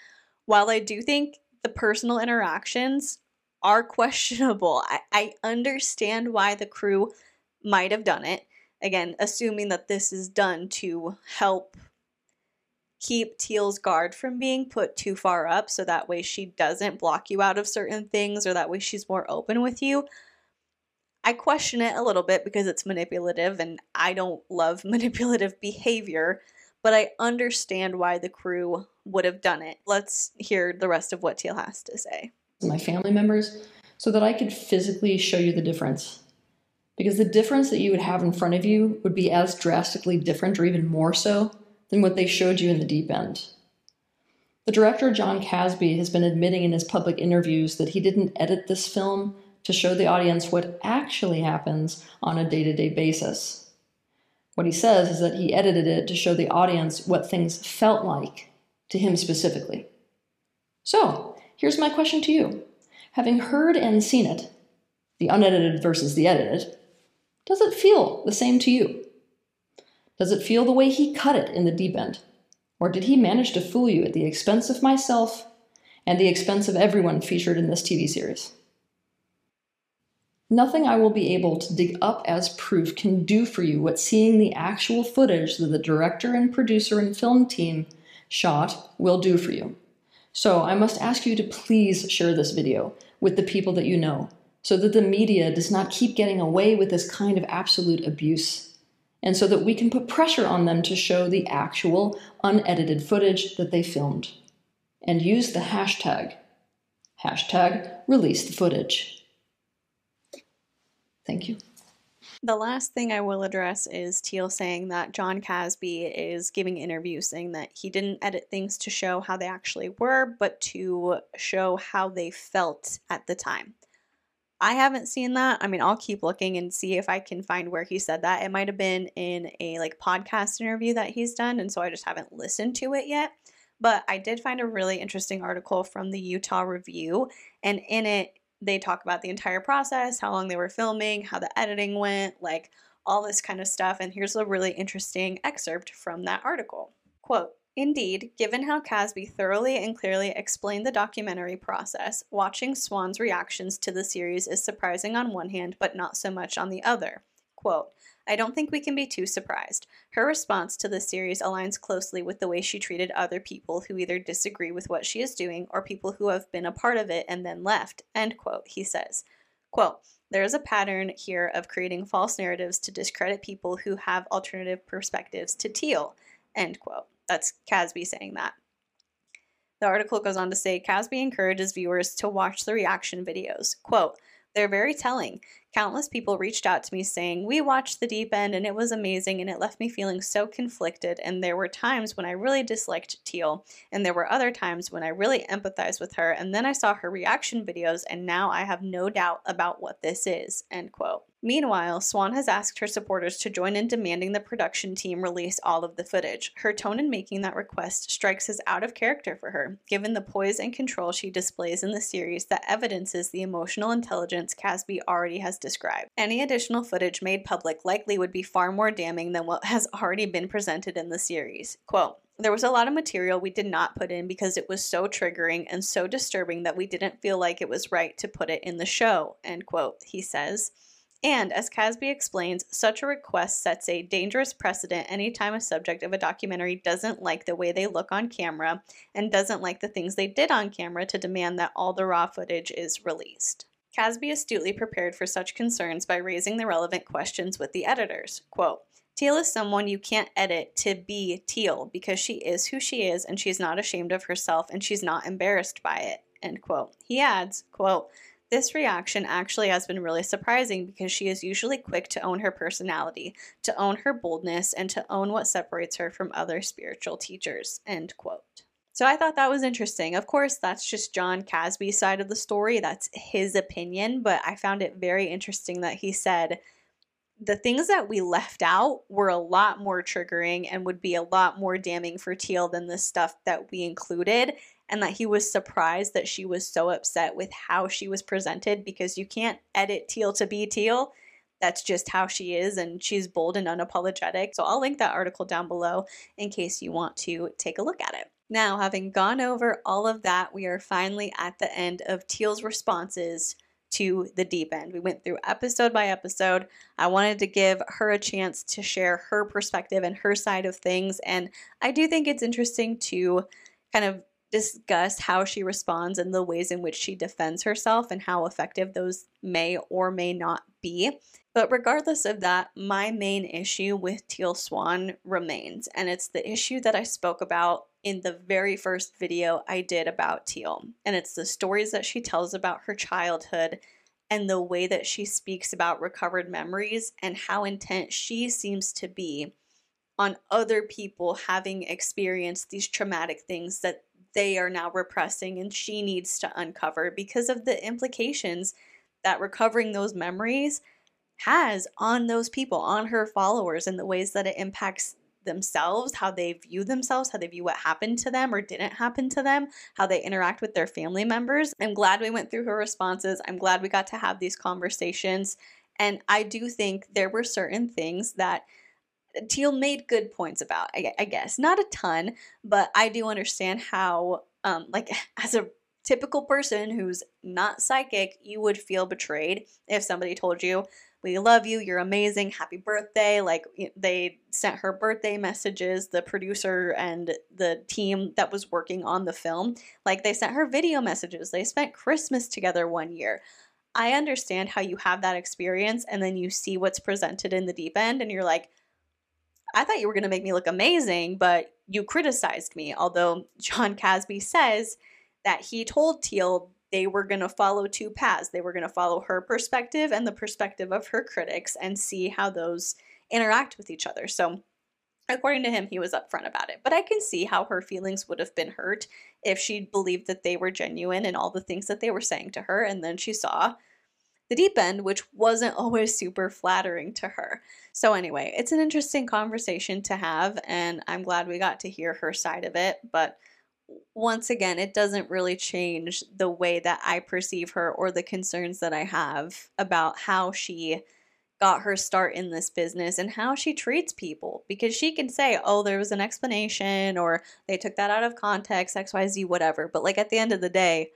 while I do think the personal interactions are questionable, I, I understand why the crew might have done it. Again, assuming that this is done to help keep Teal's guard from being put too far up, so that way she doesn't block you out of certain things, or that way she's more open with you. I question it a little bit because it's manipulative and I don't love manipulative behavior, but I understand why the crew would have done it. Let's hear the rest of what Teal has to say. My family members, so that I could physically show you the difference. Because the difference that you would have in front of you would be as drastically different, or even more so, than what they showed you in The Deep End. The director, Jon Kasbe, has been admitting in his public interviews that he didn't edit this film to show the audience what actually happens on a day-to-day basis. What he says is that he edited it to show the audience what things felt like to him specifically. So, here's my question to you. Having heard and seen it, the unedited versus the edited, does it feel the same to you? Does it feel the way he cut it in The Deep End? Or did he manage to fool you at the expense of myself and the expense of everyone featured in this T V series? Nothing I will be able to dig up as proof can do for you what seeing the actual footage that the director and producer and film team shot will do for you. So I must ask you to please share this video with the people that you know, so that the media does not keep getting away with this kind of absolute abuse, and so that we can put pressure on them to show the actual unedited footage that they filmed. And use the hashtag, hashtag release the footage. Thank you. The last thing I will address is Teal saying that Jon Kasbe is giving interviews saying that he didn't edit things to show how they actually were, but to show how they felt at the time. I haven't seen that. I mean, I'll keep looking and see if I can find where he said that. It might have been in a like podcast interview that he's done, and so I just haven't listened to it yet. But I did find a really interesting article from the Utah Review, and in it they talk about the entire process, how long they were filming, how the editing went, like all this kind of stuff. And here's a really interesting excerpt from that article. Quote, "Indeed, given how Kasbe thoroughly and clearly explained the documentary process, watching Swan's reactions to the series is surprising on one hand, but not so much on the other. Quote, I don't think we can be too surprised. Her response to the series aligns closely with the way she treated other people who either disagree with what she is doing or people who have been a part of it and then left," end quote, he says. Quote, "There is a pattern here of creating false narratives to discredit people who have alternative perspectives to Teal," end quote. That's Kasbe saying that. The article goes on to say, Kasbe encourages viewers to watch the reaction videos. Quote, "They're very telling. Countless people reached out to me saying, we watched The Deep End and it was amazing and it left me feeling so conflicted, and there were times when I really disliked Teal and there were other times when I really empathized with her, and then I saw her reaction videos and now I have no doubt about what this is," end quote. Meanwhile, Swan has asked her supporters to join in demanding the production team release all of the footage. Her tone in making that request strikes as out of character for her, given the poise and control she displays in the series that evidences the emotional intelligence Kasbe already has described. Any additional footage made public likely would be far more damning than what has already been presented in the series. Quote, "There was a lot of material we did not put in because it was so triggering and so disturbing that we didn't feel like it was right to put it in the show," end quote, he says. And, as Kasbe explains, such a request sets a dangerous precedent anytime a subject of a documentary doesn't like the way they look on camera and doesn't like the things they did on camera to demand that all the raw footage is released. Kasbe astutely prepared for such concerns by raising the relevant questions with the editors. Quote, "Teal is someone you can't edit to be Teal because she is who she is and she's not ashamed of herself and she's not embarrassed by it," end quote. He adds, quote, This reaction actually has been really surprising because she is usually quick to own her personality, to own her boldness, and to own what separates her from other spiritual teachers, end quote. So I thought that was interesting. Of course, that's just Jon Kasbe's side of the story. That's his opinion, but I found it very interesting that he said the things that we left out were a lot more triggering and would be a lot more damning for Teal than the stuff that we included, and that he was surprised that she was so upset with how she was presented, because you can't edit Teal to be Teal. That's just how she is, and she's bold and unapologetic. So I'll link that article down below in case you want to take a look at it. Now, having gone over all of that, we are finally at the end of Teal's responses to The Deep End. We went through episode by episode. I wanted to give her a chance to share her perspective and her side of things, and I do think it's interesting to kind of discuss how she responds and the ways in which she defends herself and how effective those may or may not be. But regardless of that, my main issue with Teal Swan remains, and it's the issue that I spoke about in the very first video I did about Teal, and it's the stories that she tells about her childhood and the way that she speaks about recovered memories and how intent she seems to be on other people having experienced these traumatic things that they are now repressing and she needs to uncover, because of the implications that recovering those memories has on those people, on her followers, and the ways that it impacts themselves, how they view themselves, how they view what happened to them or didn't happen to them, how they interact with their family members. I'm glad we went through her responses. I'm glad we got to have these conversations. And I do think there were certain things that Teal made good points about, I, I guess. Not a ton, but I do understand how, um, like, as a typical person who's not psychic, you would feel betrayed if somebody told you, we love you, you're amazing, happy birthday. Like, they sent her birthday messages, the producer and the team that was working on the film. Like, they sent her video messages. They spent Christmas together one year. I understand how you have that experience, and then you see what's presented in The Deep End, and you're like, I thought you were going to make me look amazing, but you criticized me. Although Jon Kasbe says that he told Teal they were going to follow two paths. They were going to follow her perspective and the perspective of her critics and see how those interact with each other. So according to him, he was upfront about it. But I can see how her feelings would have been hurt if she believed that they were genuine and all the things that they were saying to her, and then she saw The Deep End, which wasn't always super flattering to her. So anyway, it's an interesting conversation to have, and I'm glad we got to hear her side of it. But once again, it doesn't really change the way that I perceive her or the concerns that I have about how she got her start in this business and how she treats people, because she can say, oh, there was an explanation, or they took that out of context, X Y Z, whatever. But like, at the end of the day,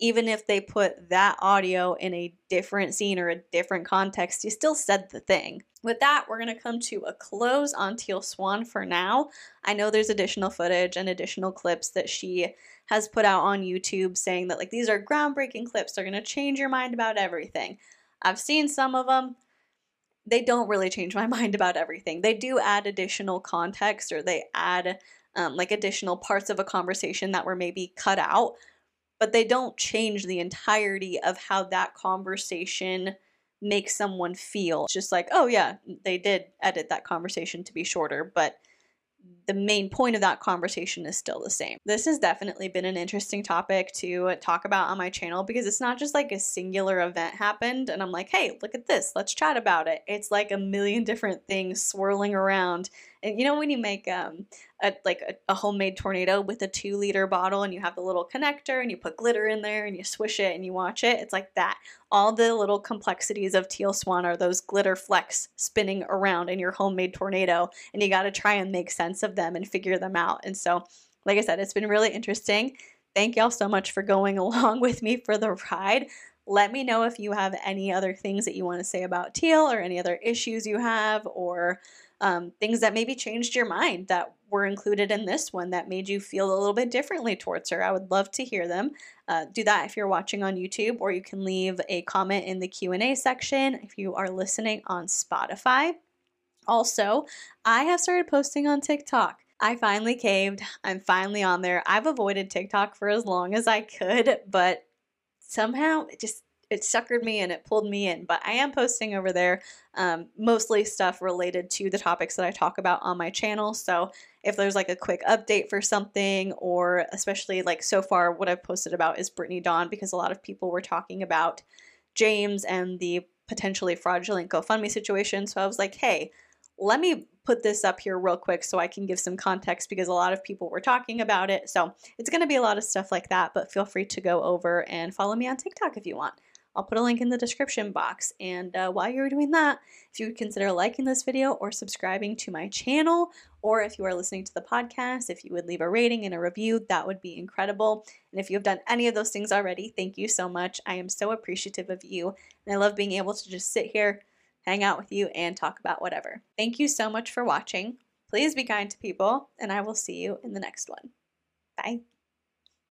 even if they put that audio in a different scene or a different context, you still said the thing. With that, we're going to come to a close on Teal Swan for now. I know there's additional footage and additional clips that she has put out on YouTube saying that, like, these are groundbreaking clips. They're going to change your mind about everything. I've seen some of them. They don't really change my mind about everything. They do add additional context, or they add um, like additional parts of a conversation that were maybe cut out, but they don't change the entirety of how that conversation makes someone feel. It's just like, oh yeah, they did edit that conversation to be shorter, but the main point of that conversation is still the same. This has definitely been an interesting topic to talk about on my channel, because it's not just like a singular event happened and I'm like, hey, look at this, let's chat about it. It's like a million different things swirling around. And you know when you make um, a, like a, a homemade tornado with a two liter bottle, and you have the little connector and you put glitter in there and you swish it and you watch it? It's like that. All the little complexities of Teal Swan are those glitter flecks spinning around in your homemade tornado, and you got to try and make sense of them and figure them out. And so, like I said, it's been really interesting. Thank y'all so much for going along with me for the ride. Let me know if you have any other things that you want to say about Teal, or any other issues you have, or Um, things that maybe changed your mind that were included in this one that made you feel a little bit differently towards her. I would love to hear them. Uh, do that if you're watching on YouTube, or you can leave a comment in the Q and A section if you are listening on Spotify. Also, I have started posting on TikTok. I finally caved. I'm finally on there. I've avoided TikTok for as long as I could, but somehow it just it suckered me and it pulled me in. But I am posting over there um, mostly stuff related to the topics that I talk about on my channel. So if there's like a quick update for something, or especially like so far what I've posted about is Brittany Dawn, because a lot of people were talking about James and the potentially fraudulent GoFundMe situation. So I was like, hey, let me put this up here real quick so I can give some context, because a lot of people were talking about it. So it's going to be a lot of stuff like that, but feel free to go over and follow me on TikTok if you want. I'll put a link in the description box. And uh, while you're doing that, if you would consider liking this video or subscribing to my channel, or if you are listening to the podcast, if you would leave a rating and a review, that would be incredible. And if you've done any of those things already, thank you so much. I am so appreciative of you. And I love being able to just sit here, hang out with you, and talk about whatever. Thank you so much for watching. Please be kind to people, and I will see you in the next one. Bye.